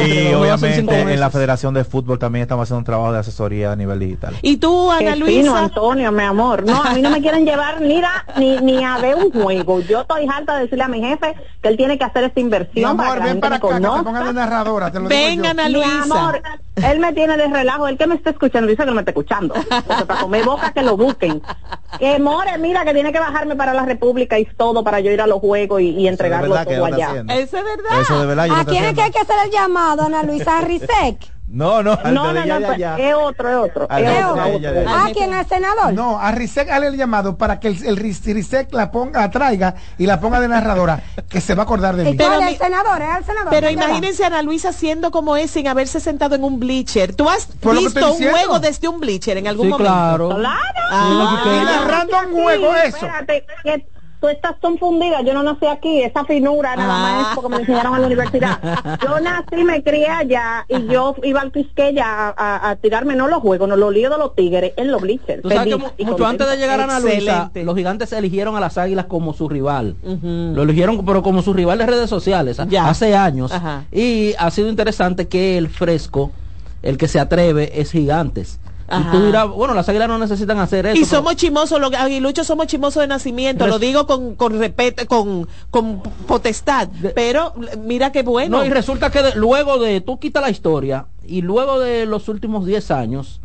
Y obviamente en la Federación de Fútbol también estamos haciendo un trabajo de asesoría a nivel digital. ¿Y tú, Ana Luisa? Fino, Antonio, mi amor. No, a mí no me quieren llevar ni a, ni, ni a ver un juego. Yo estoy harta de decirle a mi jefe que él tiene que hacer esta inversión. Mi amor, para que ven para acá, conozca. Que te pongan de narradora, te lo Vengan digo yo. A Luisa. Mi amor, él me tiene de relajo, él que me está escuchando, dice que no me está escuchando. Porque para comer boca que lo busquen. Que more, mira, que tiene que bajarme para la República y todo, para yo ir a los juegos y, y entregarlo todo allá. Eso es verdad. Eso de verdad. ¿A quién es que hay que hacer el llamado, Ana Luisa Rizek? No, no, no, no, ya, no, ya, ya. es otro, es otro. Al, es otro. Ya, ya, ya, ya. ¿A quién? ¿Al senador? No, a Risek hale el llamado para que el, el Risek la ponga, traiga y la ponga de narradora, que se va a acordar de mí. Pero mi, el senador, es al senador. Pero imagínense va? a Ana Luisa siendo como es sin haberse sentado en un bleacher. ¿Tú has Por visto un juego desde un bleacher en algún sí, momento? Claro. Claro. Ah, sí, claro. Narrando un juego sí, eso. Espérate, que tú estás confundida, yo no nací aquí, esa finura nada ah. más es porque me enseñaron en la universidad. Yo nací, me crié allá y yo iba al Quisqueya a, a, a tirarme, no los juegos, no los líos de los tigres, en los bleachers. Tú sabes que mucho contento. Antes de llegar a Ana Luisa, los gigantes eligieron a las águilas como su rival. Uh-huh. Lo eligieron, pero como su rival de redes sociales, ya. hace años. Ajá. Y ha sido interesante que el fresco, el que se atreve, es Gigantes. Ajá. Y tú dirás, bueno, las águilas no necesitan hacer eso. Y somos pero... chimosos, los aguiluchos somos chimosos de nacimiento, Res... lo digo con con respeto, con, con potestad, de... pero mira qué bueno. No, y resulta que de, luego de, tú quita la historia, y luego de los últimos diez años,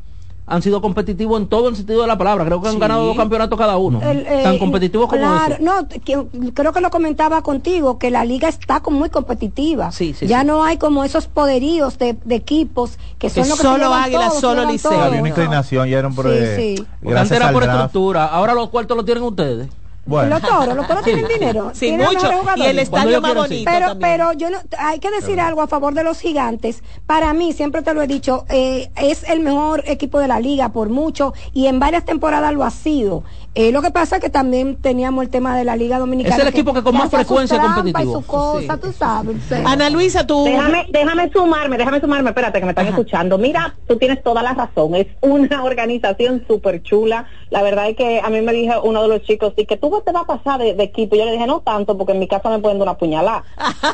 han sido competitivos en todo el sentido de la palabra. Creo que han sí. ganado dos campeonatos cada uno. El, eh, tan competitivos como claro, ese. No, que, creo que lo comentaba contigo, que la liga está como muy competitiva. Sí, sí, ya sí. no hay como esos poderíos de, de equipos que son que los que solo Águila, solo Liceo. Había una inclinación, ya eran por sí, eh, sí. Antes era por estructura, ahora los cuartos los tienen ustedes. Bueno. Los toros, los toros sí. tienen dinero. Sí, tienen mucho. Y el estadio más bonito. Pero, también. pero yo no, hay que decir pero... algo a favor de los Gigantes. Para mí, siempre te lo he dicho, eh, es el mejor equipo de la liga por mucho y en varias temporadas lo ha sido. Eh, lo que pasa es que también teníamos el tema de la Liga Dominicana. Es el equipo que, que con más frecuencia competitivo. Cosa, sí. tú sabes, sí. Ana Luisa, tú... Déjame, déjame sumarme, déjame sumarme, espérate que me están Ajá. escuchando. Mira, tú tienes toda la razón, es una organización súper chula. La verdad es que a mí me dijo uno de los chicos, sí, que tú te va a pasar de, de equipo. Yo le dije, no tanto, porque en mi casa me pueden dar una puñalada.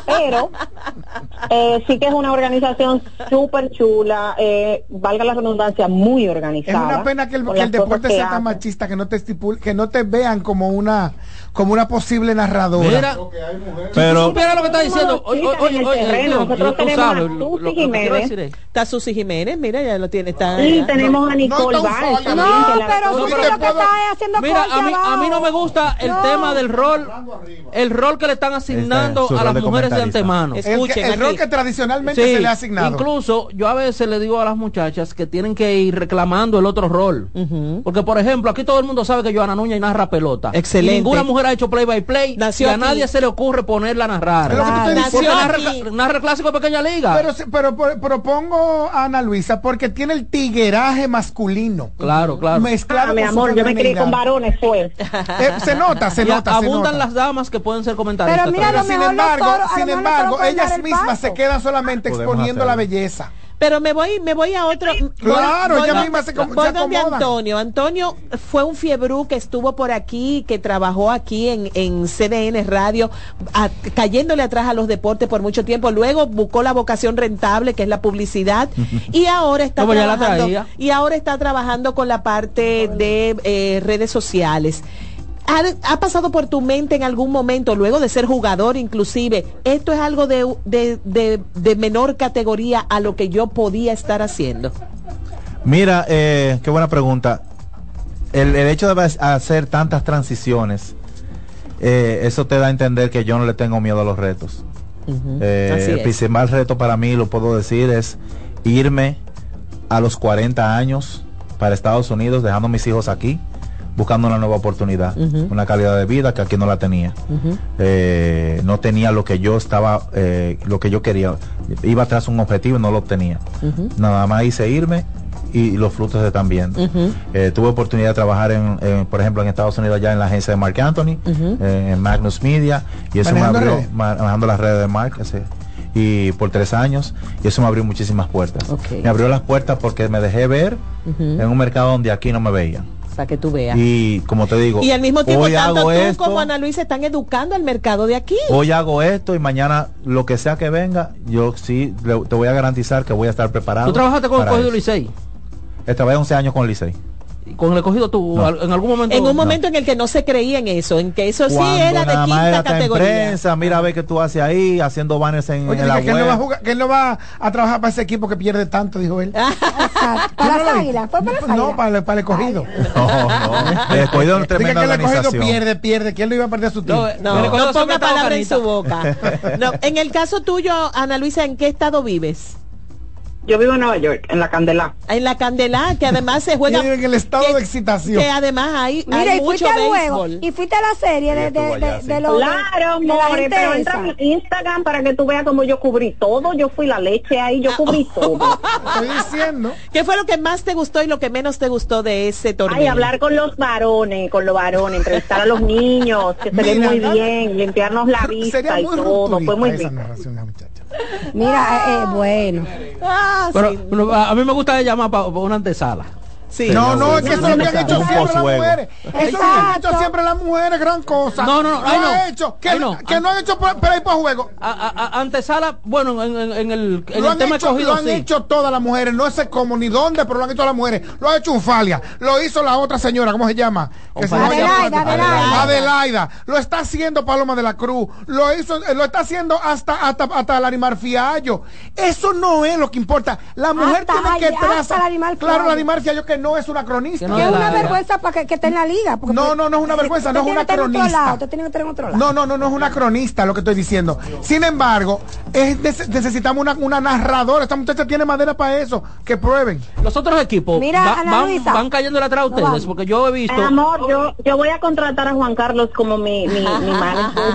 Pero eh, sí que es una organización súper chula, eh, valga la redundancia, muy organizada. Es una pena que el, que el deporte que sea tan machista, que no te estipule, que no te vean como una como una posible narradora. Mira, pero mira lo que está diciendo. Nosotros tenemos a Susi Jiménez. Está Susi Jiménez, mira, ya lo tiene. Está, y tenemos a Nicole Valls. No, pero Susi lo que está haciendo. Mira, a mí, a mí no me gusta el tema del rol, el rol que le están asignando a las mujeres de antemano. Escuchen, el rol que tradicionalmente se le ha asignado. Incluso yo a veces le digo a las muchachas que tienen que ir reclamando el otro rol. Porque, por ejemplo, aquí todo el mundo sabe que Joana Núñez narra pelota. Excelente. Ninguna mujer ha hecho play by play. Nació y a nadie aquí. se le ocurre ponerla a narrar. Claro. Narra, narra el clásico de Pequeña Liga. Pero, pero, pero propongo a Ana Luisa porque tiene el tigueraje masculino. Claro, claro. Mezclado ah, mi amor, yo me crié con varones, pues. Eh, se nota, se nota. Se abundan nota. Las damas que pueden ser comentaristas. Pero mira, sin embargo, toro, sin embargo, ellas mismas se quedan solamente Podemos exponiendo hacerlo. la belleza. Pero me voy, me voy a otro. Claro, voy, ya voy, misma se, com- voy se donde Antonio. Antonio fue un fiebrú que estuvo por aquí, que trabajó aquí en, en C D N Radio, a, cayéndole atrás a los deportes por mucho tiempo. Luego buscó la vocación rentable, que es la publicidad, y ahora está no, trabajando. Y ahora está trabajando con la parte de eh, redes sociales. ¿Ha, ¿Ha pasado por tu mente en algún momento, luego de ser jugador inclusive, esto es algo de, de, de, de menor categoría a lo que yo podía estar haciendo? Mira, eh, qué buena pregunta. El, el hecho de hacer tantas transiciones, eh, eso te da a entender que yo no le tengo miedo a los retos. Uh-huh. Eh, el principal reto para mí, lo puedo decir, es irme a los cuarenta años para Estados Unidos, dejando a mis hijos aquí, buscando una nueva oportunidad, uh-huh. una calidad de vida que aquí no la tenía. Uh-huh. Eh, no tenía lo que yo estaba, eh, lo que yo quería. Iba tras un objetivo y no lo obtenía. Uh-huh. Nada más hice irme y los frutos se están viendo. Uh-huh. Eh, tuve oportunidad de trabajar, en, en, por ejemplo, en Estados Unidos, allá en la agencia de Marc Anthony, uh-huh. eh, en Magnus Media, y eso manejando me abrió, ma- manejando las redes de Marc, ese, y por tres años, y eso me abrió muchísimas puertas. Okay. Me abrió las puertas porque me dejé ver uh-huh. en un mercado donde aquí no me veían. Para que tú veas. Y como te digo, y al mismo tiempo tanto tú esto, como Ana Luisa están educando al mercado de aquí. Hoy hago esto y mañana lo que sea que venga, yo sí le, te voy a garantizar que voy a estar preparado. ¿Tú trabajaste con el cogido Licey? Trabajé once años con el Licey. ¿Con el cogido tú no. en algún momento? En un momento no. en el que no se creía en eso, en que eso Cuando sí era de quinta categoría. Prensa, mira a ver qué tú haces ahí, haciendo banners en, Oye, en la que web. Él no va a jugar, que él no va a trabajar para ese equipo que pierde tanto, dijo él. ¿Para las Águilas? ¿Fue para las Águilas? No, para, para el cogido. No, no. El cogido es tremenda organización. El cogido pierde, pierde, que él no iba a perder su tiempo. No, no, no ponga palabra en su boca. No, en el caso tuyo, Ana Luisa, ¿en qué estado vives? Yo vivo en Nueva York, en la Candelá. En la Candelá, que además se juega en el estado que, de excitación. Que además hay, mira, hay y mucho béisbol. Y fuiste a la serie de, de, de, de, de los claro, de, more, de pero entra en Instagram para que tú veas cómo yo cubrí todo. Yo fui la leche ahí, yo cubrí ah. todo. Estoy diciendo. ¿Qué fue lo que más te gustó y lo que menos te gustó de ese torneo? Ay, hablar con los varones, con los varones, entrevistar a los niños, que se ven muy bien, limpiarnos la vista y todo. Fue muy bien. Mira, eh, bueno. Ah, pero, sí. pero a mí me gusta llamar para pa una antesala. Sí. No, no, es que eso es lo que han hecho siempre las mujeres. Eso lo han hecho siempre las mujeres, gran cosa. No, no, no. No, no. Han hecho, que, no. que no han hecho para ir para juego. A, a, antesala, bueno, en, en, en el, en el tema hecho, escogido. Lo han sí. hecho todas las mujeres, no sé cómo ni dónde, pero lo han hecho las mujeres. Lo ha hecho Unfalia, lo hizo la otra señora, ¿cómo se llama? Que se Adelaida, Adelaida. Adelaida. Lo está haciendo Paloma de la Cruz, lo hizo, lo está haciendo hasta hasta hasta el animal Fiallo. Eso no es lo que importa. La mujer tiene que trazar. Claro, el animal Fiallo que no es una cronista. No, que es una vergüenza para que, que esté en la liga. Porque no, no, no es una vergüenza, no es una cronista. No, no, no, no es una cronista lo que estoy diciendo. Sin embargo, es de, necesitamos una, una narradora. Esta muchacha tiene madera para eso. Que prueben. Los otros equipos Mira, va, Ana van, Luisa, van cayendo la atrás a ustedes, no porque yo he visto. Eh, amor, yo, yo voy a contratar a Juan Carlos como mi, mi, mi manager.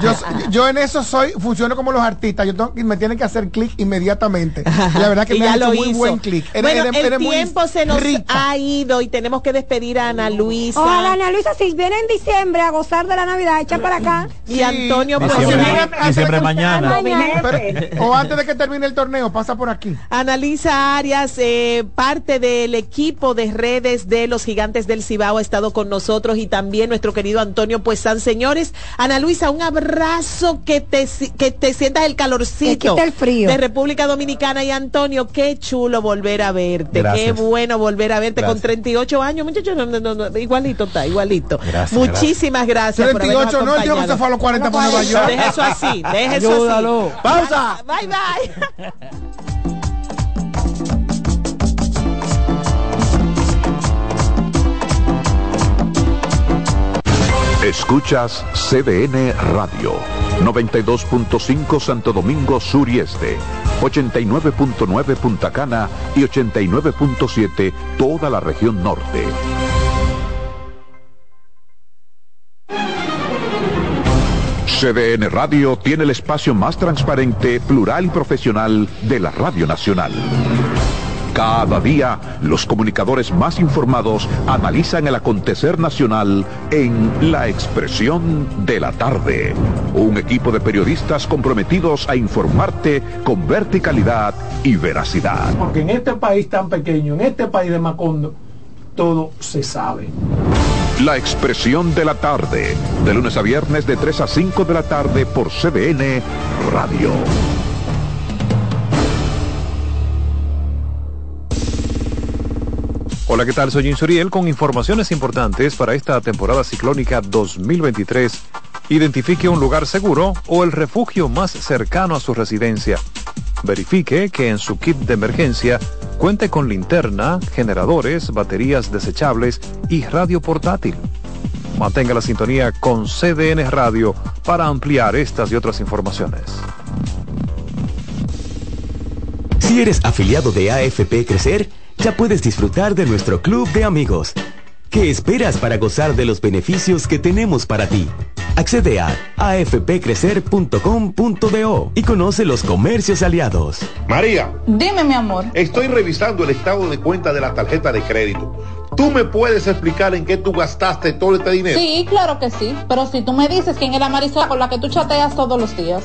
yo, yo en eso soy, funciono como los artistas. Yo tengo, me tienen que hacer clic inmediatamente. La verdad que me ha hecho muy hizo. buen clic. Bueno, el tiempo muy... se nos Rica. ha ido y tenemos que despedir a Ana Luisa. Hola, Ana Luisa, si viene en diciembre a gozar de la Navidad, echa para acá. Sí. Y Antonio, pues, diciembre mañana. mañana. Pero, o antes de que termine el torneo, pasa por aquí. Ana Luisa Arias, eh, parte del equipo de redes de los Gigantes del Cibao, ha estado con nosotros y también nuestro querido Antonio Puesán. Señores, Ana Luisa, un abrazo, que te, que te sientas el calorcito el frío. de República Dominicana. Y Antonio, qué chulo volver a verte. Gracias. Qué bueno. Bueno, volver a verte. Gracias. Con treinta y ocho años, muchachos, no, no, no, igualito está, igualito. Gracias, muchísimas gracias. treinta y ocho, por no, el tío que se fue a los cuarenta para Nueva York. Deja eso así, deja eso Ayúdalo. así. Pausa. Bye, bye. Escuchas C D N Radio, noventa y dos punto cinco Santo Domingo Sur y Este, ochenta y nueve punto nueve Punta Cana y ochenta y nueve punto siete toda la región norte. C D N Radio tiene el espacio más transparente, plural y profesional de la Radio Nacional. Cada día, los comunicadores más informados analizan el acontecer nacional en La Expresión de la Tarde. Un equipo de periodistas comprometidos a informarte con verticalidad y veracidad. Porque en este país tan pequeño, en este país de Macondo, todo se sabe. La Expresión de la Tarde, de lunes a viernes de tres a cinco de la tarde por C D N Radio. Hola, ¿qué tal? Soy Jim Suriel con informaciones importantes para esta temporada ciclónica dos mil veintitrés. Identifique un lugar seguro o el refugio más cercano a su residencia. Verifique que en su kit de emergencia cuente con linterna, generadores, baterías desechables y radio portátil. Mantenga la sintonía con C D N Radio para ampliar estas y otras informaciones. Si eres afiliado de A F P Crecer, ya puedes disfrutar de nuestro club de amigos. ¿Qué esperas para gozar de los beneficios que tenemos para ti? Accede a a f p crecer punto com punto d o y conoce los comercios aliados. María, dime, mi amor. Estoy revisando el estado de cuenta de la tarjeta de crédito. ¿Tú me puedes explicar en qué tú gastaste todo este dinero? Sí, claro que sí. Pero si tú me dices quién es la Marisol con la que tú chateas todos los días.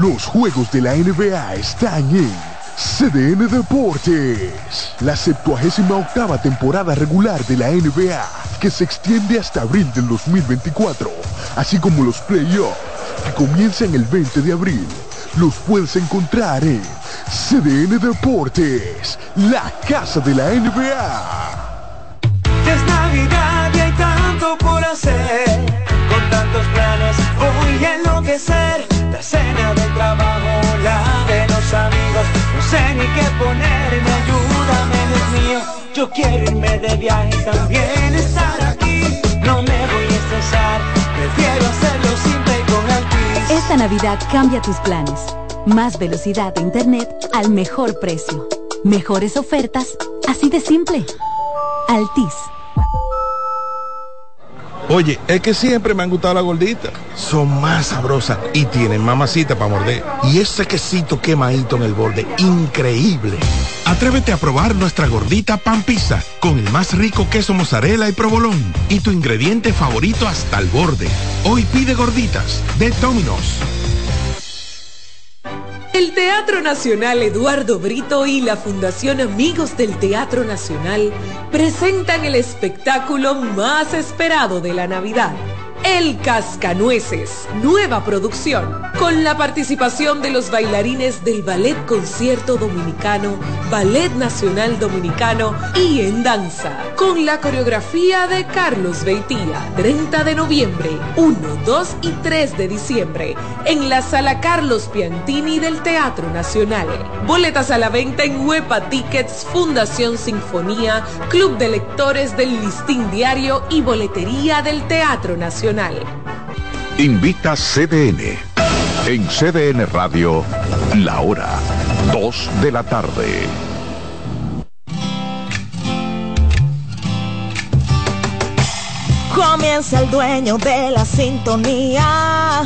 Los juegos de la N B A están en C D N Deportes. La septuagésima octava temporada regular de la N B A, que se extiende hasta abril del dos mil veinticuatro, así como los playoffs, que comienzan el veinte de abril, los puedes encontrar en C D N Deportes, la casa de la N B A. Es Navidad y hay tanto por hacer, con tantos planes voy a enloquecer. La cena del trabajo, la de los amigos, no sé ni qué ponerme, ayúdame Dios mío. Yo quiero irme de viaje y también estar aquí, no me voy a estresar, prefiero hacerlo simple y con Altice. Esta Navidad cambia tus planes. Más velocidad de internet al mejor precio. Mejores ofertas, así de simple. Altice. Oye, es que siempre me han gustado las gorditas. Son más sabrosas y tienen mamacita para morder. Y ese quesito quemadito en el borde, increíble. Atrévete a probar nuestra gordita pan pizza con el más rico queso mozzarella y provolón. Y tu ingrediente favorito hasta el borde. Hoy pide gorditas de Domino's. El Teatro Nacional Eduardo Brito y la Fundación Amigos del Teatro Nacional presentan el espectáculo más esperado de la Navidad, El Cascanueces, nueva producción, con la participación de los bailarines del Ballet Concierto Dominicano, Ballet Nacional Dominicano y en danza, con la coreografía de Carlos Beitía, treinta de noviembre, uno, dos y tres de diciembre, en la Sala Carlos Piantini del Teatro Nacional. Boletas a la venta en Huepa Tickets, Fundación Sinfonía, Club de Lectores del Listín Diario y Boletería del Teatro Nacional. Invita C D N. En C D N Radio, la hora dos de la tarde. Comienza el dueño de la sintonía.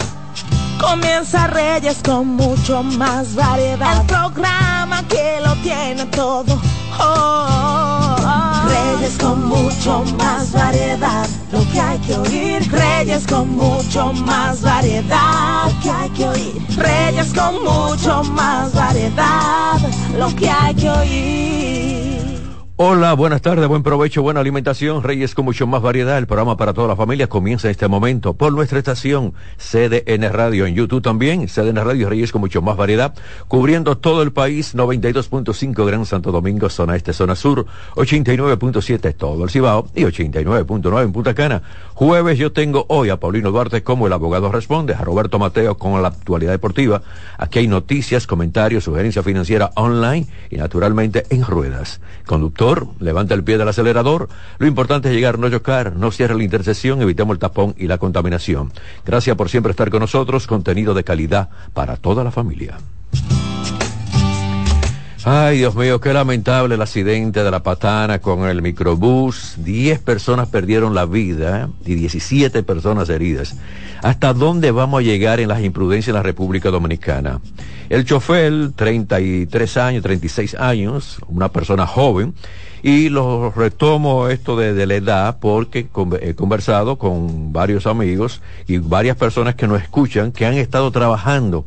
Comienza Reyes con mucho más variedad. El programa que lo tiene todo. Oh, oh, oh. Reyes con mucho más variedad. Lo que hay que oír. Reyes con mucho más variedad. Lo que hay que oír. Reyes con mucho más variedad. Lo que hay que oír. Hola, buenas tardes, buen provecho, buena alimentación. Reyes con mucho más variedad. El programa para toda la familia comienza en este momento por nuestra estación C D N Radio. En YouTube también, C D N Radio Reyes con mucho más variedad. Cubriendo todo el país, noventa y dos punto cinco Gran Santo Domingo, zona este, zona sur. ochenta y nueve punto siete todo el Cibao y ochenta y nueve punto nueve en Punta Cana. Jueves yo tengo hoy a Paulino Duarte como el abogado responde, a Roberto Mateo con la actualidad deportiva. Aquí hay noticias, comentarios, sugerencia financiera online y naturalmente en ruedas. Conductor, levanta el pie del acelerador, lo importante es llegar, no chocar, no cierre la intersección, evitemos el tapón y la contaminación. Gracias por siempre estar con nosotros, contenido de calidad para toda la familia. Ay, Dios mío, qué lamentable el accidente de la Patana con el microbús. Diez personas perdieron la vida y diecisiete personas heridas. ¿Hasta dónde vamos a llegar en las imprudencias en la República Dominicana? El chofer, treinta y tres años, treinta y seis años, una persona joven, y lo retomo esto de, de la edad porque con, he conversado con varios amigos y varias personas que nos escuchan que han estado trabajando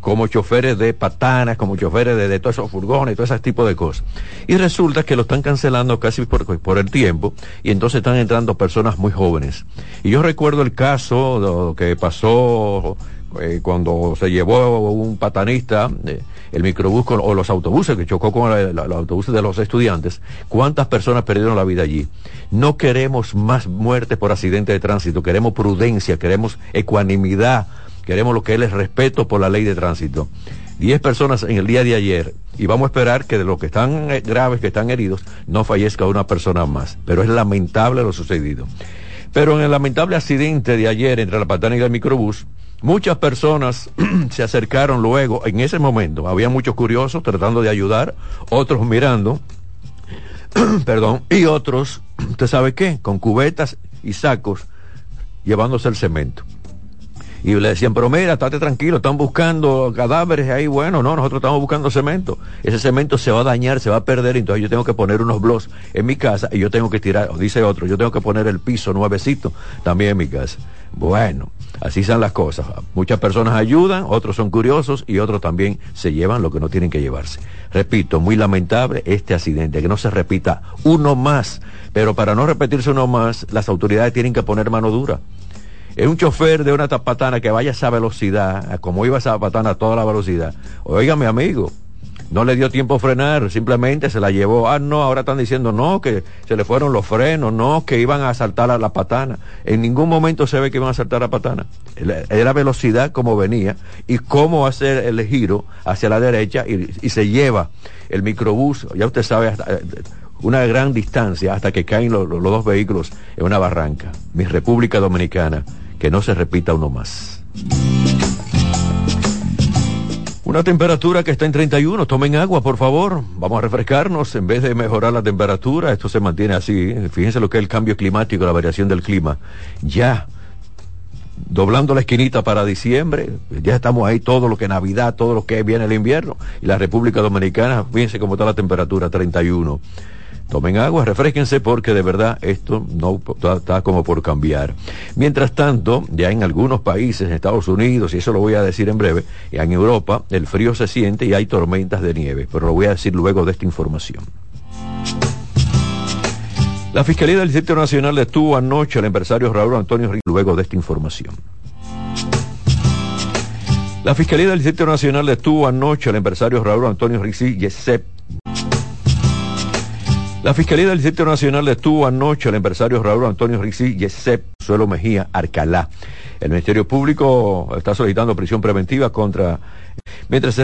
como choferes de patanas, como choferes de, de todos esos furgones, todo ese tipo de cosas. Y resulta que lo están cancelando casi por, por el tiempo, y entonces están entrando personas muy jóvenes. Y yo recuerdo el caso lo que pasó eh, cuando se llevó un patanista, eh, el microbús con, o los autobuses, que chocó con la, la, los autobuses de los estudiantes. ¿Cuántas personas perdieron la vida allí? No queremos más muertes por accidente de tránsito, queremos prudencia, queremos ecuanimidad. Queremos lo que es el respeto por la ley de tránsito. Diez personas en el día de ayer, y vamos a esperar que de los que están graves, que están heridos, no fallezca una persona más. Pero es lamentable lo sucedido. Pero en el lamentable accidente de ayer entre la Patana y el microbús, muchas personas se acercaron luego, en ese momento. Había muchos curiosos tratando de ayudar, otros mirando, perdón, y otros, ¿usted sabe qué? Con cubetas y sacos, llevándose el cemento. Y le decían, pero mira, estate tranquilo, están buscando cadáveres ahí, bueno, no, nosotros estamos buscando cemento. Ese cemento se va a dañar, se va a perder, entonces yo tengo que poner unos blogs en mi casa y yo tengo que tirar, o dice otro, yo tengo que poner el piso nuevecito también en mi casa. Bueno, así son las cosas. Muchas personas ayudan, otros son curiosos y otros también se llevan lo que no tienen que llevarse. Repito, muy lamentable este accidente, que no se repita uno más, pero para no repetirse uno más, las autoridades tienen que poner mano dura. Es un chofer de una patana que vaya a esa velocidad, como iba esa patana a toda la velocidad. Oiga, mi amigo, No le dio tiempo a frenar, simplemente se la llevó. Ah, no, ahora están diciendo no, que se le fueron los frenos, no, que iban a asaltar a la patana. En ningún momento se ve que iban a asaltar a la patana. Era velocidad como venía y cómo hacer el giro hacia la derecha y, y se lleva el microbús, ya usted sabe, hasta una gran distancia hasta que caen los, los dos vehículos en una barranca. Mi República Dominicana, que no se repita uno más. Una temperatura que está en treinta y uno, tomen agua por favor, vamos a refrescarnos, en vez de mejorar la temperatura, esto se mantiene así, fíjense lo que es el cambio climático, la variación del clima, ya doblando la esquinita para diciembre, ya estamos ahí, todo lo que Navidad, todo lo que viene el invierno, y la República Dominicana, fíjense cómo está la temperatura, treinta y uno, tomen agua, refresquense porque de verdad esto no está, está como por cambiar. Mientras tanto, ya en algunos países, en Estados Unidos, y eso lo voy a decir en breve, y en Europa el frío se siente y hay tormentas de nieve, pero lo voy a decir luego de esta información. La Fiscalía del Distrito Nacional detuvo anoche al empresario Raúl Antonio Ricci, luego de esta información. La Fiscalía del Distrito Nacional detuvo anoche al empresario Raúl Antonio Ricci y Yesep. La Fiscalía del Distrito Nacional detuvo anoche al empresario Raúl Antonio Ricci Yesep, Suelo Mejía, Arcalá. El Ministerio Público está solicitando prisión preventiva contra... Mientras se